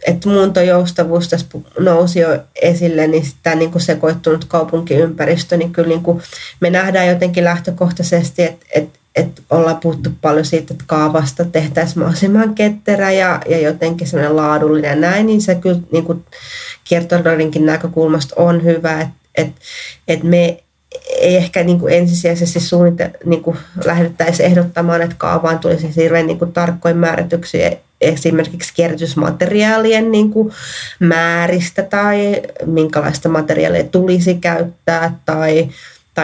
että muuntojoustavuus tässä nousi jo esille, niin tämä niin kuin sekoittunut kaupunkiympäristö, niin kyllä niin kuin me nähdään jotenkin lähtökohtaisesti, että ollaan puhuttu paljon siitä, että kaavasta tehtäisiin mahdollisimman ketterä ja jotenkin sellainen laadullinen ja näin, niin se kyllä niin kuin kiertotaloudenkin näkökulmasta on hyvä, että me ei ehkä niin kuin ensisijaisesti lähdettäisiin ehdottamaan, että kaavaan tulisi hirveän niin kuin tarkkoin määrätyksiä esimerkiksi kierrätysmateriaalien niin kuin määristä tai minkälaista materiaalia tulisi käyttää tai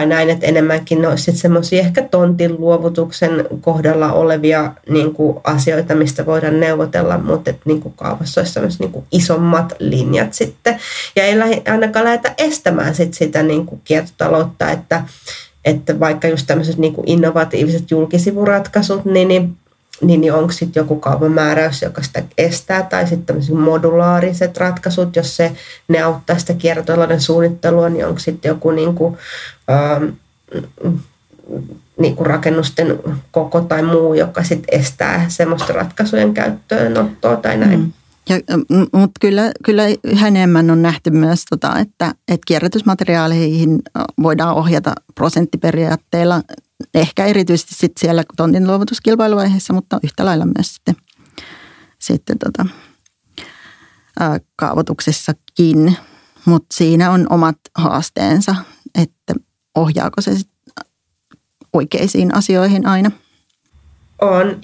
näin, että enemmänkin ne olisivat semmoisia ehkä tontin luovutuksen kohdalla olevia niin kuin asioita, mistä voidaan neuvotella, mutta että niin kuin kaavassa olisi sellaiset niin kuin isommat linjat sitten. Ja ei ainakaan lähdetä estämään sitä niin kuin kiertotaloutta, että vaikka just tämmöiset niin kuin innovatiiviset julkisivuratkaisut, niin onko sitten joku kaavamääräys, joka sitä estää, tai sitten tämmöiset modulaariset ratkaisut, jos ne auttaa sitä kiertotalouden suunnittelua, niin onko sitten joku niinku rakennusten koko tai muu, joka sitten estää semmoista ratkaisujen käyttöönottoa tai näin. Mutta kyllä yhä enemmän on nähty myös, että kierrätysmateriaaleihin voidaan ohjata prosenttiperiaatteella, ehkä erityisesti sitten siellä tontin luovutuskilpailuvaiheessa, mutta yhtä lailla myös sitten kaavoituksessakin. Mutta siinä on omat haasteensa, että ohjaako se sit oikeisiin asioihin aina? On,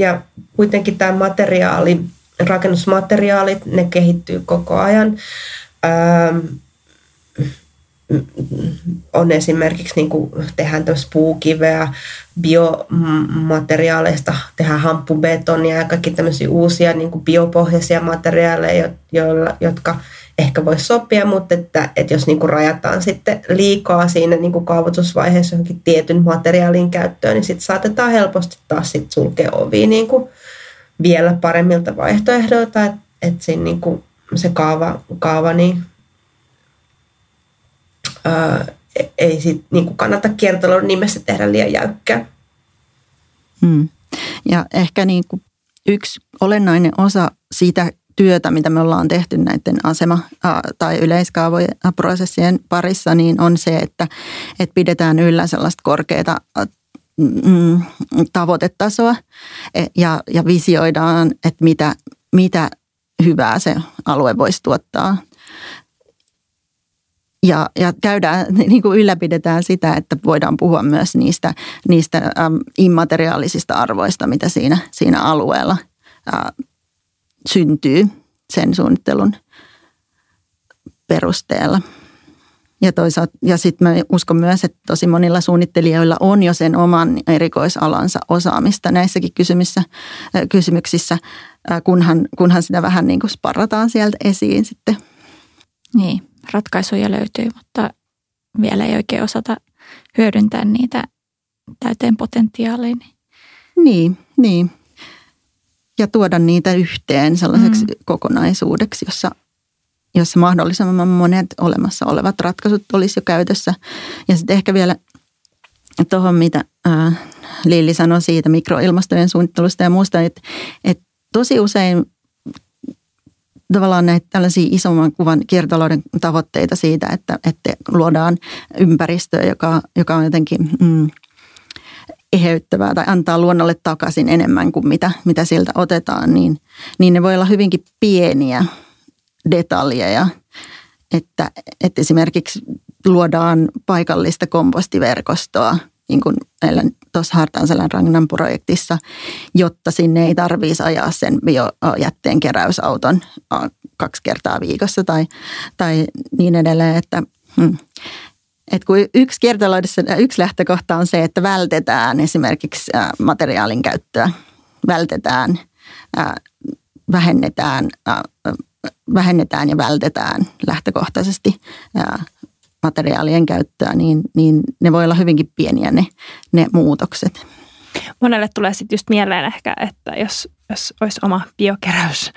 ja kuitenkin tämä materiaali, rakennusmateriaalit, ne kehittyy koko ajan. On esimerkiksi, niin kuin tehdään tämmöistä puukiveä, biomateriaaleista tehdään hamppubetonia ja kaikki tämmöisiä uusia niin kuin biopohjaisia materiaaleja, jotka ehkä voi sopia, mutta että jos niin kuin rajataan sitten liikaa siinä niin kuin kaavoitusvaiheessa johonkin tietyn materiaalin käyttöön, niin sitten saatetaan helposti taas sit sulkea ovia niin kuin vielä paremmilta vaihtoehdoilta, että siinä niin kuin se kaava niin ei sit niinku kannata kiertotalouden nimessä tehdä liian jäykkää. Ja ehkä niinku yksi olennainen osa siitä työtä, mitä me ollaan tehty näiden tai yleiskaavojen prosessien parissa, niin on se, että pidetään yllä sellaista korkeata tavoitetasoa ja visioidaan, että mitä hyvää se alue voisi tuottaa. Ja käydään, niin kuin ylläpidetään sitä, että voidaan puhua myös niistä immateriaalisista arvoista, mitä siinä alueella syntyy sen suunnittelun perusteella. Ja toisaalta, ja sitten mä uskon myös, että tosi monilla suunnittelijoilla on jo sen oman erikoisalansa osaamista näissäkin kysymyksissä, kunhan sitä vähän niin kuin sparrataan sieltä esiin sitten. Niin. Ratkaisuja löytyy, mutta vielä ei oikein osata hyödyntää niitä täyteen potentiaaliin. Niin. Ja tuoda niitä yhteen sellaiseksi kokonaisuudeksi, jossa mahdollisimman monet olemassa olevat ratkaisut olisi jo käytössä. Ja sitten ehkä vielä tuohon, mitä Lilli sanoi siitä mikroilmastojen suunnittelusta ja muusta, että tosi usein tavallaan näitä tällaisia isomman kuvan kiertotalouden tavoitteita siitä, että luodaan ympäristöä, joka on jotenkin eheyttävää tai antaa luonnolle takaisin enemmän kuin mitä siltä otetaan, niin ne voi olla hyvinkin pieniä detaljeja, että esimerkiksi luodaan paikallista kompostiverkostoa, niin kuin meillä tuossa Hartaanselän rannan projektissa, jotta sinne ei tarvitsisi ajaa sen biojätteen keräysauton 2 kertaa viikossa tai niin edelleen. Että kun yksi lähtökohta on se, että vältetään esimerkiksi materiaalin käyttöä, vähennetään ja vältetään lähtökohtaisesti materiaalien käyttöä, niin ne voi olla hyvinkin pieniä ne muutokset. monelle tulee sitten just mieleen ehkä, että jos olisi oma biokeräys,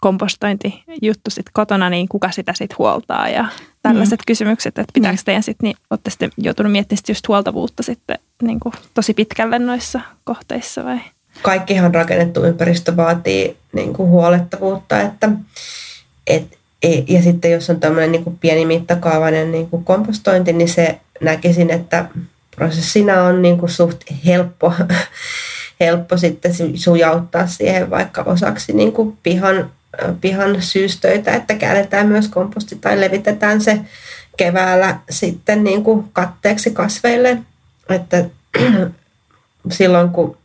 kompostointijuttu sitten kotona, niin kuka sitä sitten huoltaa ja tällaiset kysymykset, että pitääkö teidän sitten, niin olette sitten joutunut miettimään sitten just huoltavuutta sitten niin kuin tosi pitkälle noissa kohteissa vai? Kaikkihan rakennettu ympäristö vaatii niin kuin huolettavuutta, että ja sitten jos on tämmöinen niin kuin pieni mittakaavainen niin kuin kompostointi, niin se näkisin, että prosessina on niin kuin suht helppo sitten sujauttaa siihen vaikka osaksi niin kuin pihan syystöitä, että käännetään myös komposti tai levitetään se keväällä sitten niin kuin katteeksi kasveille, että silloin kun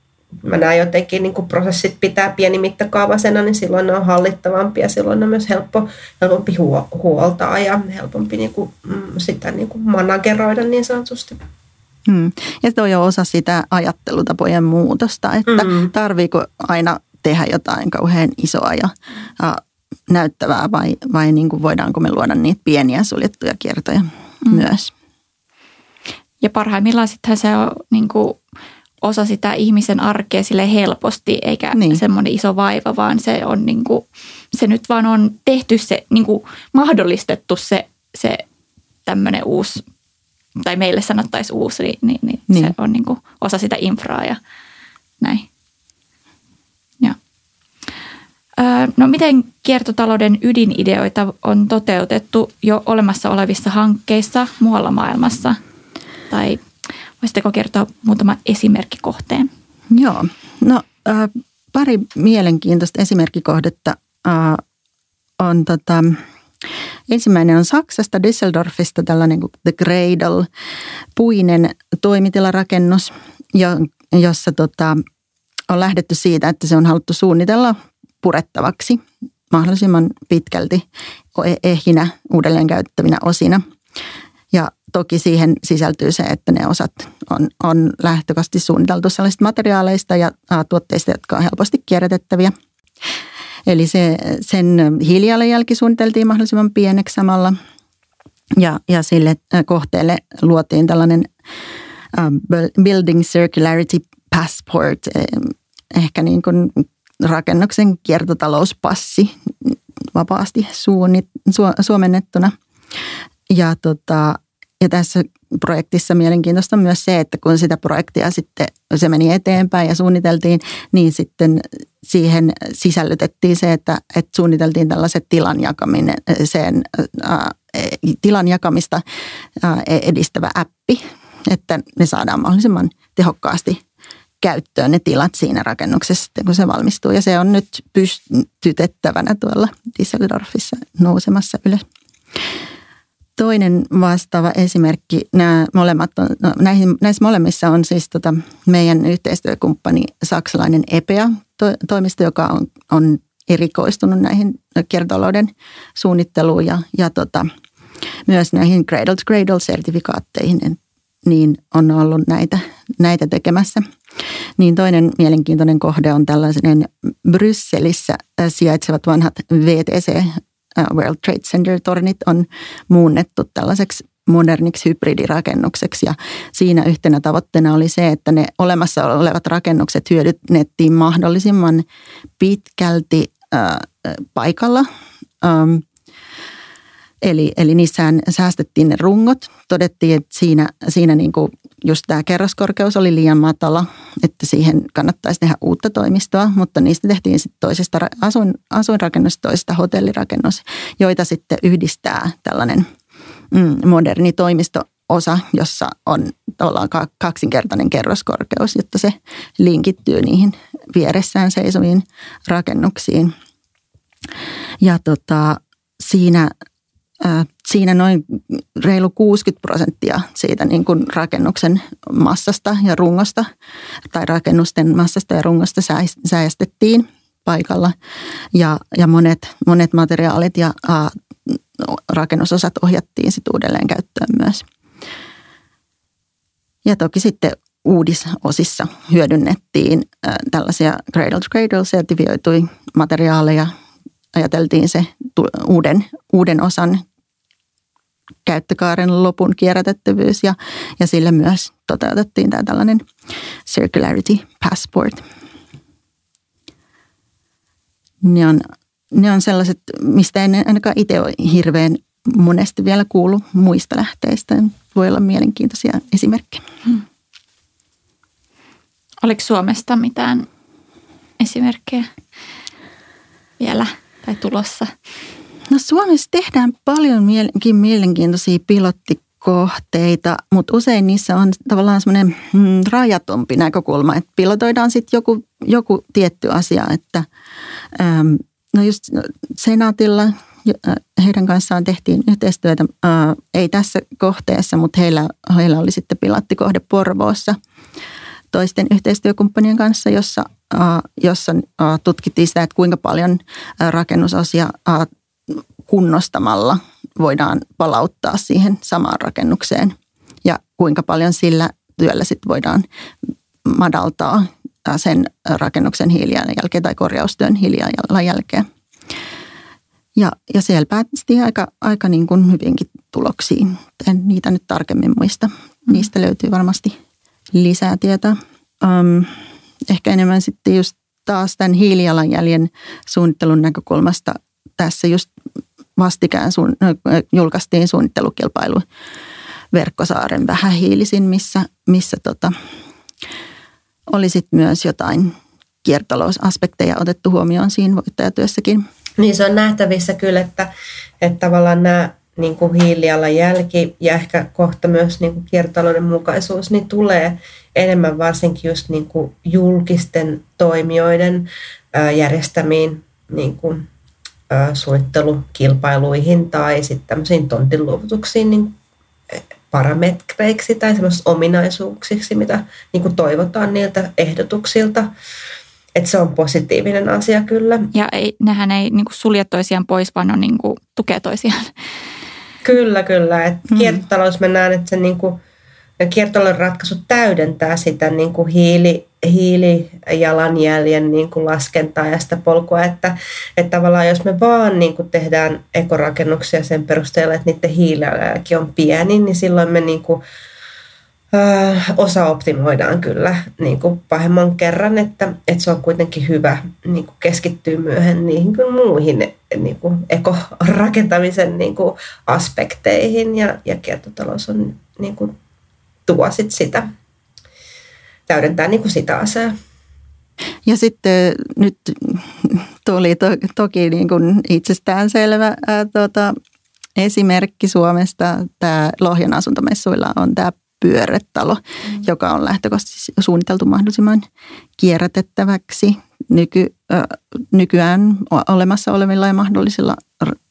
mä näen jotenkin niin kuin prosessit pitää pienimittakaavaisena, niin silloin ne on hallittavampia, silloin ne on myös helpompi huoltaa ja helpompi niin kuin, sitä niin kuin manageroida niin sanotusti. Ja se on jo osa sitä ajattelutapojen muutosta, että tarviiko aina tehdä jotain kauhean isoa ja näyttävää vai niin kuin voidaanko me luoda niitä pieniä suljettuja kiertoja myös. Ja parhaimmillaan sittenhän se on niin kuin osa sitä ihmisen arkea sille helposti, eikä semmoinen iso vaiva, vaan se on niin kuin, se nyt vaan on tehty se, niin kuin mahdollistettu se tämmöinen uusi, tai meille sanottaisiin uusi, niin se on niin kuin osa sitä infraa ja näin. Ja. No miten kiertotalouden ydinideoita on toteutettu jo olemassa olevissa hankkeissa muualla maailmassa? Tai voisitteko kertoa muutama esimerkkikohteen? Joo, no pari mielenkiintoista esimerkkikohdetta on ensimmäinen on Saksasta, Düsseldorfista, tällainen kuin The Cradle, puinen toimitilarakennus, jossa on lähdetty siitä, että se on haluttu suunnitella purettavaksi mahdollisimman pitkälti ehinä uudelleen käyttävinä osina. Ja toki siihen sisältyy se, että ne osat on lähtökohtaisesti suunniteltu sellaisista materiaaleista ja tuotteista, jotka on helposti kierrätettäviä. Eli sen hiilijalanjälki suunniteltiin mahdollisimman pieneksi samalla ja sille kohteelle luotiin tällainen Building Circularity Passport, ehkä niin kuin rakennuksen kiertotalouspassi vapaasti suomennettuna. Ja tässä projektissa mielenkiintoista on myös se, että kun sitä projektia sitten se meni eteenpäin ja suunniteltiin, niin sitten siihen sisällytettiin se, että suunniteltiin tällaiset tilan jakamista edistävä appi, että ne saadaan mahdollisimman tehokkaasti käyttöön ne tilat siinä rakennuksessa, kun se valmistuu. Ja se on nyt pystytettävänä tuolla Düsseldorfissa nousemassa ylös. Toinen vastaava esimerkki, näissä molemmissa on siis meidän yhteistyökumppani saksalainen Epea toimisto, joka on erikoistunut näihin kiertotalouden suunnitteluun ja myös näihin Cradle to Cradle -sertifikaatteihin, niin on ollut näitä tekemässä. Niin toinen mielenkiintoinen kohde on tällainen Brysselissä sijaitsevat vanhat VTC World Trade Center-tornit on muunnettu tällaiseksi moderniksi hybridirakennukseksi ja siinä yhtenä tavoitteena oli se, että ne olemassa olevat rakennukset hyödynnettiin mahdollisimman pitkälti paikalla. Eli niissähän säästettiin ne rungot. Todettiin, että siinä niinku just tämä kerroskorkeus oli liian matala, että siihen kannattaisi tehdä uutta toimistoa, mutta niistä tehtiin sitten toisesta asuinrakennus, toisesta hotellirakennus, joita sitten yhdistää tällainen moderni toimistoosa, jossa on tavallaan kaksinkertainen kerroskorkeus, jotta se linkittyy niihin vieressään seisoviin rakennuksiin. Ja siinä noin reilu 60% siitä niin kuin rakennuksen massasta ja rungosta tai rakennusten massasta ja rungosta säästettiin paikalla ja monet materiaalit ja rakennusosat ohjattiin sitten uudelleen käyttöön myös. Ja toki sitten uudisosissa hyödynnettiin tällaisia Cradle to Cradle -sertifioituja materiaaleja. Ajateltiin se uuden osan käyttökaaren lopun kierrätettävyys ja sillä myös toteutettiin tämä tällainen Circularity Passport. Ne on sellaiset, mistä en ainakaan itse ole hirveän monesti vielä kuullut muista lähteistä. Voi olla mielenkiintoisia esimerkkejä. Hmm. Oliko Suomesta mitään esimerkkejä vielä tai tulossa? No Suomessa tehdään paljon mielenkiintoisia pilottikohteita, mutta usein niissä on tavallaan semmoinen rajatompi näkökulma, että pilotoidaan sitten joku tietty asia, että no just Senaatilla, heidän kanssaan tehtiin yhteistyötä, ei tässä kohteessa, mutta heillä oli sitten pilottikohde Porvoossa toisten yhteistyökumppanien kanssa, jossa tutkittiin sitä, että kuinka paljon rakennusosia kunnostamalla voidaan palauttaa siihen samaan rakennukseen ja kuinka paljon sillä työllä sitten voidaan madaltaa sen rakennuksen hiilijalanjälkeä tai korjaustyön hiilijalanjälkeä. Ja siellä päästiin aika niin kuin hyvinkin tuloksiin. En niitä nyt tarkemmin muista. Niistä löytyy varmasti lisää tietoa. Ehkä enemmän sitten just taas tämän hiilijalanjäljen suunnittelun näkökulmasta. Tässä just vastikään julkaistiin suunnittelukilpailu Verkkosaaren vähähiilisin, missä oli sitten myös jotain kiertotalousaspekteja otettu huomioon siinä voittajatyössäkin. Niin se on nähtävissä kyllä, että tavallaan nämä niin kuin hiilijalanjälki ja ehkä kohta myös niin kuin kiertotalouden mukaisuus niin tulee enemmän varsinkin just niin kuin julkisten toimijoiden järjestämiin niin kuin suunnittelukilpailuihin tai sitten tämmöisiin tontinluovutuksiin niin parametreiksi tai semmoisiksi ominaisuuksiksi, mitä niin kuin toivotaan niiltä ehdotuksilta. Että se on positiivinen asia kyllä. Ja nehän ei niin kuin sulje toisiaan pois, vaan on, niin kuin, tukee toisiaan. Kyllä. Et kiertotalous mä näen, että se niin kuin, kiertotalouden ratkaisut täydentää sitä niin kuin hiilijalanjäljen niin kuin laskentaa ja sitä polkua, että tavallaan jos me vaan niin kuin tehdään ekorakennuksia sen perusteella, että niiden hiilijalanjälki on pieni, niin silloin me niin kuin, osa optimoidaan kyllä niin kuin pahemman kerran, että se on kuitenkin hyvä niin kuin keskittyä myöhemmin niihin kuin muihin niin kuin ekorakentamisen niin kuin aspekteihin ja kiertotalous on niin kuin tuo sit sitä, täydentää niin kuin sitä asiaa. Ja sitten nyt tuli toki niin kuin itsestäänselvä esimerkki Suomesta. Tämä Lohjan asuntomessuilla on tämä Pyörätalo, joka on lähtökohtaisesti suunniteltu mahdollisimman kierrätettäväksi nykyään olemassa olevilla ja mahdollisilla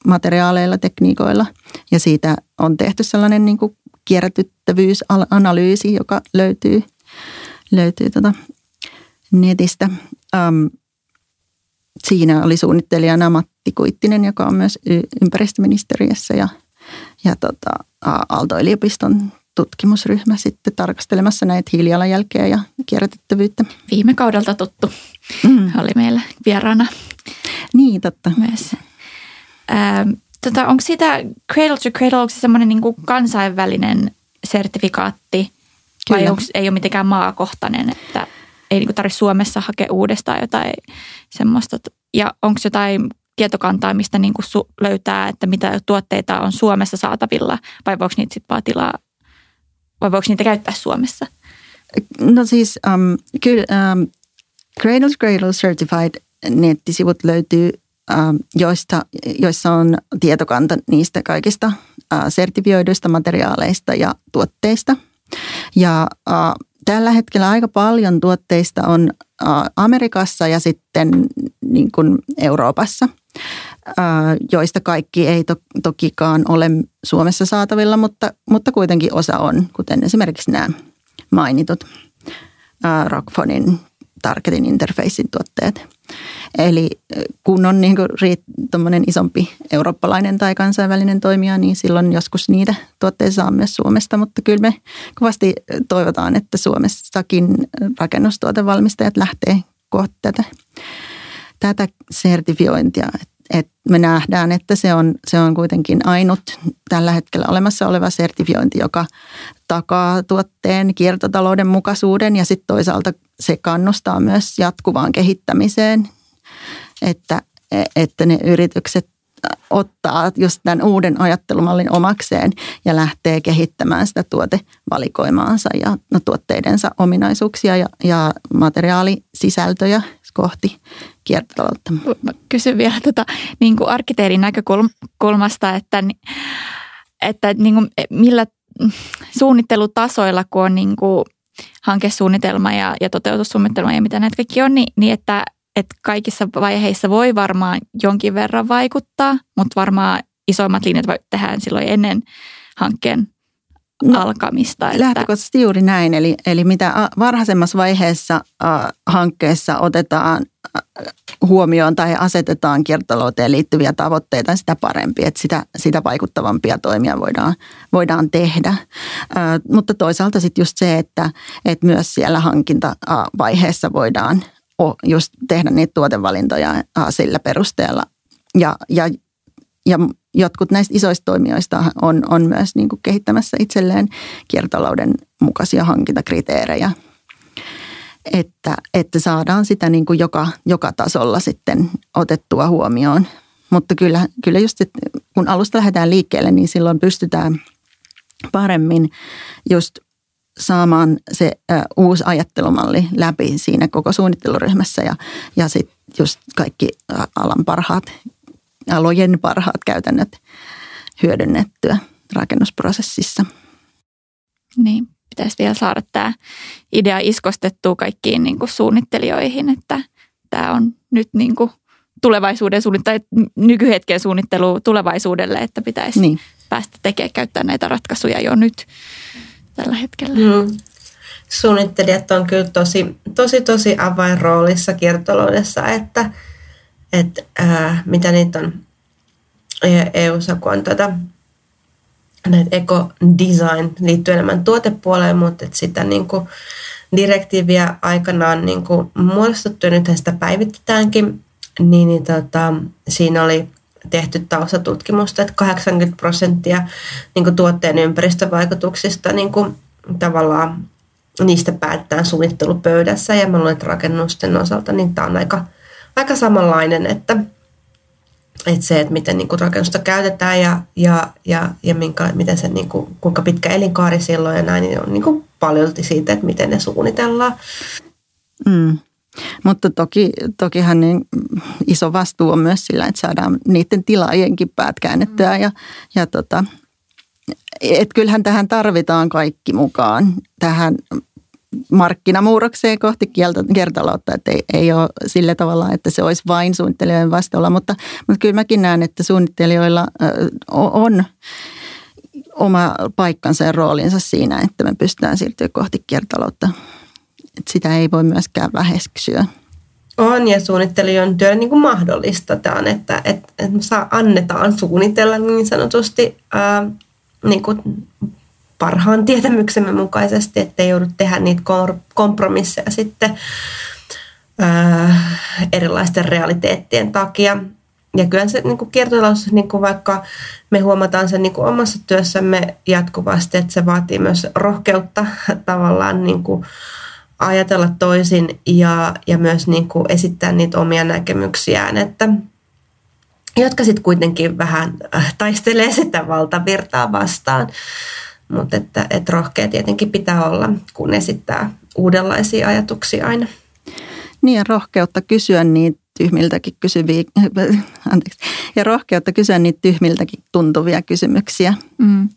materiaaleilla, tekniikoilla. Ja siitä on tehty sellainen niin kuin kierrätettävyysanalyysi, joka löytyy netistä. Siinä oli suunnittelijana Matti Kuittinen, joka on myös ympäristöministeriössä ja Aalto-yliopiston tutkimusryhmä sitten tarkastelemassa näitä hiilijalanjälkeä ja kierrätettävyyttä. Viime kaudelta tuttu oli meillä vieraana. Niin, totta. Myös. Onko sitä Cradle to Cradle, onko se semmoinen niin kuin kansainvälinen sertifikaatti? Vai ei ole mitenkään maakohtainen, että ei niin kuin tarvitse Suomessa hakea uudestaan jotain semmoista? Ja onko jotain tietokantaa, mistä niin kuin löytää, että mitä tuotteita on Suomessa saatavilla? Vai voiko niitä sitten vaan tilaa? Vai voiko niitä käyttää Suomessa? No siis, kyllä Cradle to Cradle Certified nettisivut löytyy, joissa on tietokanta niistä kaikista sertifioiduista materiaaleista ja tuotteista. Ja tällä hetkellä aika paljon tuotteista on Amerikassa ja sitten niin kuin Euroopassa, joista kaikki ei tokikaan ole Suomessa saatavilla, mutta kuitenkin osa on, kuten esimerkiksi nämä mainitut Rockfonin, Targetin, Interfacein tuotteet. Eli kun on niin kuin tuommoinen isompi eurooppalainen tai kansainvälinen toimija, niin silloin joskus niitä tuotteita saa myös Suomesta, mutta kyllä me kovasti toivotaan, että Suomessakin rakennustuotevalmistajat lähtee kohti tätä sertifiointia, Et me nähdään, että se on kuitenkin ainut tällä hetkellä olemassa oleva sertifiointi, joka takaa tuotteen kiertotalouden mukaisuuden ja sitten toisaalta se kannustaa myös jatkuvaan kehittämiseen, että ne yritykset ottaa just tämän uuden ajattelumallin omakseen ja lähtee kehittämään sitä tuotevalikoimaansa ja tuotteidensa ominaisuuksia ja materiaalisisältöjä kohti kiertotaloutta. Kysyn vielä niin kuin arkkitehdin näkökulmasta, että niin kuin millä suunnittelutasoilla, kun on niin kuin hankesuunnitelma ja toteutussuunnitelma ja mitä näitä kaikki on, niin että kaikissa vaiheissa voi varmaan jonkin verran vaikuttaa, mutta varmaan isoimmat linjat tehdään silloin ennen hankkeen alkamista. Että lähtökohtaisesti juuri näin, eli mitä varhaisemmassa vaiheessa hankkeessa otetaan huomioon tai asetetaan kiertotalouteen liittyviä tavoitteita, sitä parempi, että sitä vaikuttavampia toimia voidaan tehdä. Mutta toisaalta sitten just se, että myös siellä hankintavaiheessa voidaan just tehdä niitä tuotevalintoja sillä perusteella. Ja jotkut näistä isoista toimijoista on myös niin kuin kehittämässä itselleen kiertotalouden mukaisia hankintakriteerejä, että saadaan sitä niin kuin joka tasolla sitten otettua huomioon. Mutta kyllä just, että kun alusta lähdetään liikkeelle, niin silloin pystytään paremmin just saamaan se uusi ajattelumalli läpi siinä koko suunnitteluryhmässä ja sitten just kaikki alojen parhaat käytännöt hyödynnettyä rakennusprosessissa. Niin, pitäisi vielä saada tämä idea iskostettua kaikkiin niin kuin suunnittelijoihin, että tämä on nyt niin kuin tulevaisuuden suunnittelu, tai nykyhetken suunnittelu tulevaisuudelle, että pitäisi päästä tekemään, käyttää näitä ratkaisuja jo nyt tällä hetkellä. Mm. Suunnittelijat on kyllä tosi avainroolissa kiertotaloudessa, että mitä niitä on EU:ssa, kun on näitä eco-design liittyy enemmän tuotepuoleen, mutta että sitä niin kuin direktiiviä aikanaan niin kuin muodostettu ja nythän sitä päivitetäänkin, niin siinä oli tehty taustatutkimusta, että 80% niin kuin tuotteen ympäristövaikutuksista niin kuin tavallaan niistä päätetään suunnittelupöydässä ja mä luulen, että rakennusten osalta niin tämä on aika samanlainen, että se, että miten niinku rakennusta käytetään ja miten se niinku, kuinka pitkä elinkaari silloin ja näin, niin on niinku paljolti siitä, että miten ne suunnitellaan. Mm. Mutta tokihan niin iso vastuu on myös sillä, että saadaan niiden tilaajienkin päät käännettyä ja et kyllähän tähän tarvitaan kaikki mukaan tähän markkinamuurokseen kohti kiertotaloutta, että ei ole sillä tavalla, että se olisi vain suunnittelijoiden vastuulla, mutta kyllä mäkin näen, että suunnittelijoilla on oma paikkansa ja roolinsa siinä, että me pystytään siirtyä kohti kiertotaloutta. Että sitä ei voi myöskään väheksyä. On, ja suunnittelijan työ niin kuin mahdollistetaan, että annetaan suunnitella niin sanotusti niin kuin parhaan tietämyksemme mukaisesti, ettei joudu tehdä niitä kompromisseja sitten erilaisten realiteettien takia. Ja kyllä se niin kiertotalous, niin vaikka me huomataan sen niin omassa työssämme jatkuvasti, että se vaatii myös rohkeutta tavallaan niin kuin ajatella toisin ja myös niin kuin esittää niitä omia näkemyksiään, että jotka sitten kuitenkin vähän taistelee sitä valtavirtaa vastaan. Mutta että rohkea tietenkin pitää olla, kun esittää uudenlaisia ajatuksia aina. Niin ja rohkeutta kysyä niitä tyhmiltäkin tuntuvia kysymyksiä. Mm.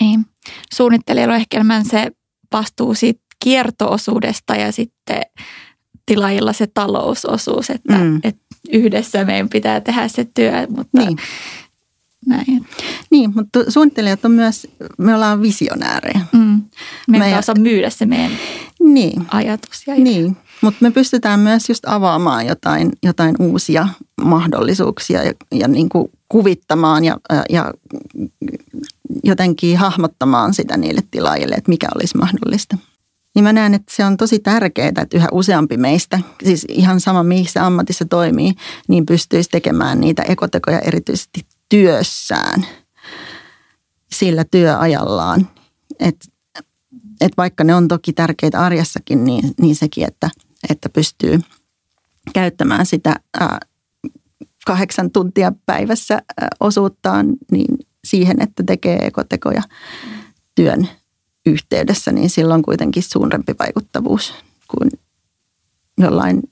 Niin. Suunnittelijalla on ehkä enemmän se vastuu siitä kierto-osuudesta ja sitten tilaajilla se talousosuus, että et yhdessä meidän pitää tehdä se työ, mutta niin. Näin. Niin, mutta suunnittelijat on myös, me ollaan visionäärejä. Mm. Me ei osaa myydä se meidän ajatus. Niin, mutta me pystytään myös just avaamaan jotain uusia mahdollisuuksia ja niin kuin kuvittamaan ja jotenkin hahmottamaan sitä niille tilaajille, että mikä olisi mahdollista. niin mä näen, että se on tosi tärkeää, että yhä useampi meistä, siis ihan sama missä ammatissa toimii, niin pystyisi tekemään niitä ekotekoja erityisesti työssään, sillä työajallaan. Et vaikka ne on toki tärkeitä arjessakin, niin sekin, että pystyy käyttämään sitä 8 tuntia päivässä osuuttaan niin siihen, että tekee ekotekoja työn yhteydessä, niin sillä on kuitenkin suurempi vaikuttavuus kuin jollain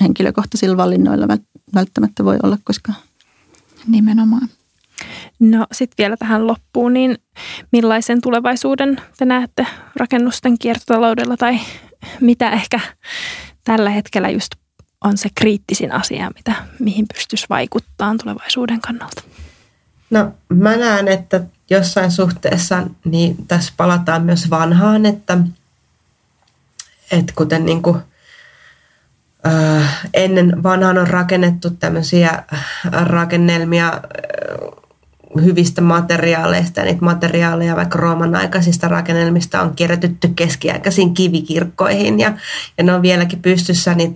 henkilökohtaisilla valinnoilla välttämättä voi olla, koska nimenomaan. No sitten vielä tähän loppuun, niin millaisen tulevaisuuden te näette rakennusten kiertotaloudella tai mitä ehkä tällä hetkellä just on se kriittisin asia, mihin pystyisi vaikuttamaan tulevaisuuden kannalta? No mä näen, että jossain suhteessa niin tässä palataan myös vanhaan, että kuten niin kuin ennen vanhaan on rakennettu tämmöisiä rakennelmia hyvistä materiaaleista ja niitä materiaaleja vaikka Rooman aikaisista rakennelmista on kierrätetty keskiaikaisiin kivikirkkoihin ja ne on vieläkin pystyssä, niin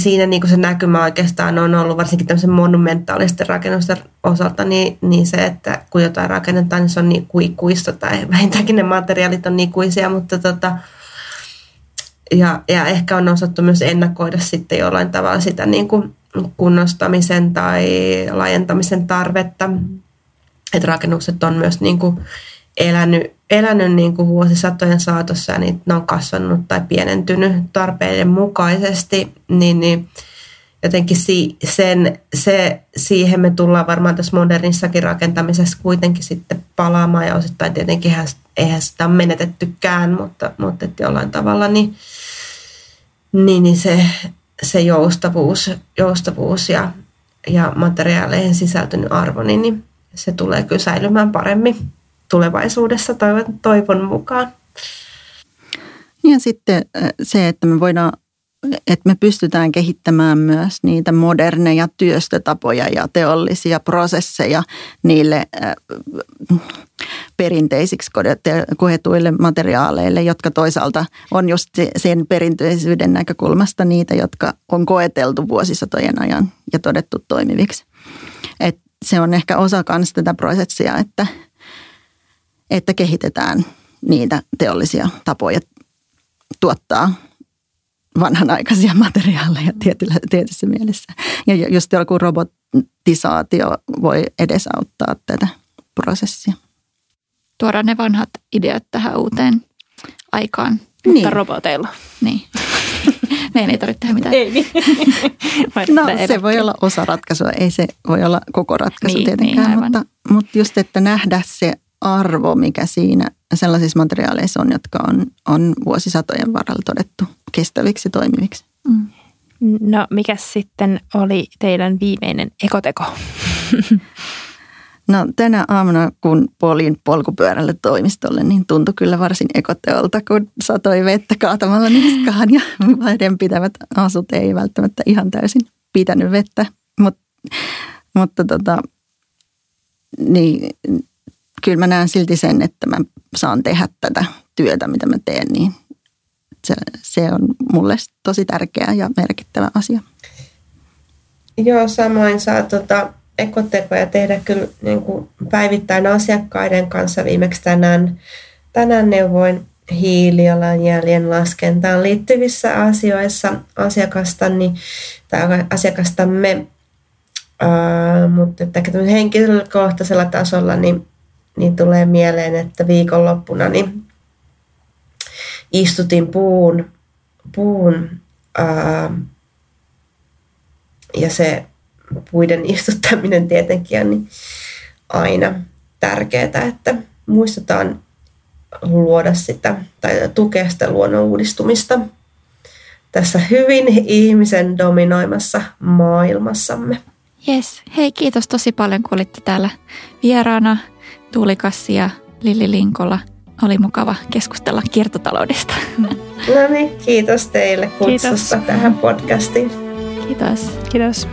siinä niin kuin se näkymä oikeastaan on ollut varsinkin tämmöisen monumentaalisten rakennusten osalta, niin se, että kun jotain rakennetaan, niin se on niin ikuista tai vähintäänkin ne materiaalit on ikuisia, mutta ja ehkä on osattu myös ennakoida sitten jollain tavalla sitä niin kuin kunnostamisen tai laajentamisen tarvetta, että rakennukset on myös niin kuin elänyt niin kuin vuosisatojen saatossa ja ne on kasvanut tai pienentynyt tarpeiden mukaisesti, niin jotenkin siihen me tullaan varmaan tässä modernissakin rakentamisessa kuitenkin sitten palaamaan ja osittain tietenkin eihän sitä ole menetettykään, mutta jollain tavalla niin se joustavuus ja materiaaleihin sisältynyt arvo, niin se tulee kyllä säilymään paremmin tulevaisuudessa toivon mukaan. Ja sitten se, että me pystytään kehittämään myös niitä moderneja työstötapoja ja teollisia prosesseja niille perinteisiksi koetuille materiaaleille, jotka toisaalta on just sen perinteisyyden näkökulmasta niitä, jotka on koeteltu vuosisatojen ajan ja todettu toimiviksi. Et se on ehkä osa myös tätä prosessia, että kehitetään niitä teollisia tapoja tuottaa vanhanaikaisia materiaaleja tietyssä mielessä. Ja just joku robotisaatio voi edesauttaa tätä prosessia. Tuodaan ne vanhat ideat tähän uuteen aikaan. Niin. Mutta roboteilla. Niin. Meidän ei tarvitse tehdä mitään. Ei niin. No se voi olla osa ratkaisua, ei se voi olla koko ratkaisu tietenkään. Niin, mutta just, että nähdä se arvo, mikä siinä sellaisissa materiaaleissa on, jotka on vuosisatojen varrella todettu kestäviksi toimiviksi. Mm. No, mikä sitten oli teidän viimeinen ekoteko? No, tänä aamuna, kun polin polkupyörälle toimistolle, niin tuntui kyllä varsin ekoteolta, kun satoi vettä kaatamalla niskaan ja vedenpitävät asut ei välttämättä ihan täysin pitänyt vettä, mutta kyllä mä näen silti sen, että mä saan tehdä tätä työtä, mitä mä teen, niin se on mulle tosi tärkeä ja merkittävä asia. Joo, samoin saa ekotekoja tehdä kyllä niin kuin päivittäin asiakkaiden kanssa. Viimeksi tänään neuvoin hiilijalanjäljen laskentaan liittyvissä asioissa asiakastamme, mutta henkilökohtaisella tasolla niin tulee mieleen, että viikonloppuna istutin puun ja se puiden istuttaminen tietenkin on niin aina tärkeää, että muistetaan luoda sitä tai tukea sitä luonnon uudistumista tässä hyvin ihmisen dominoimassa maailmassamme. Yes. Hei, kiitos tosi paljon, kun olitte täällä vieraana. Tuuli Kassi ja Lilli Linkola. Oli mukava keskustella kiertotaloudesta. No niin, kiitos teille kutsusta tähän podcastiin. Kiitos. Kiitos.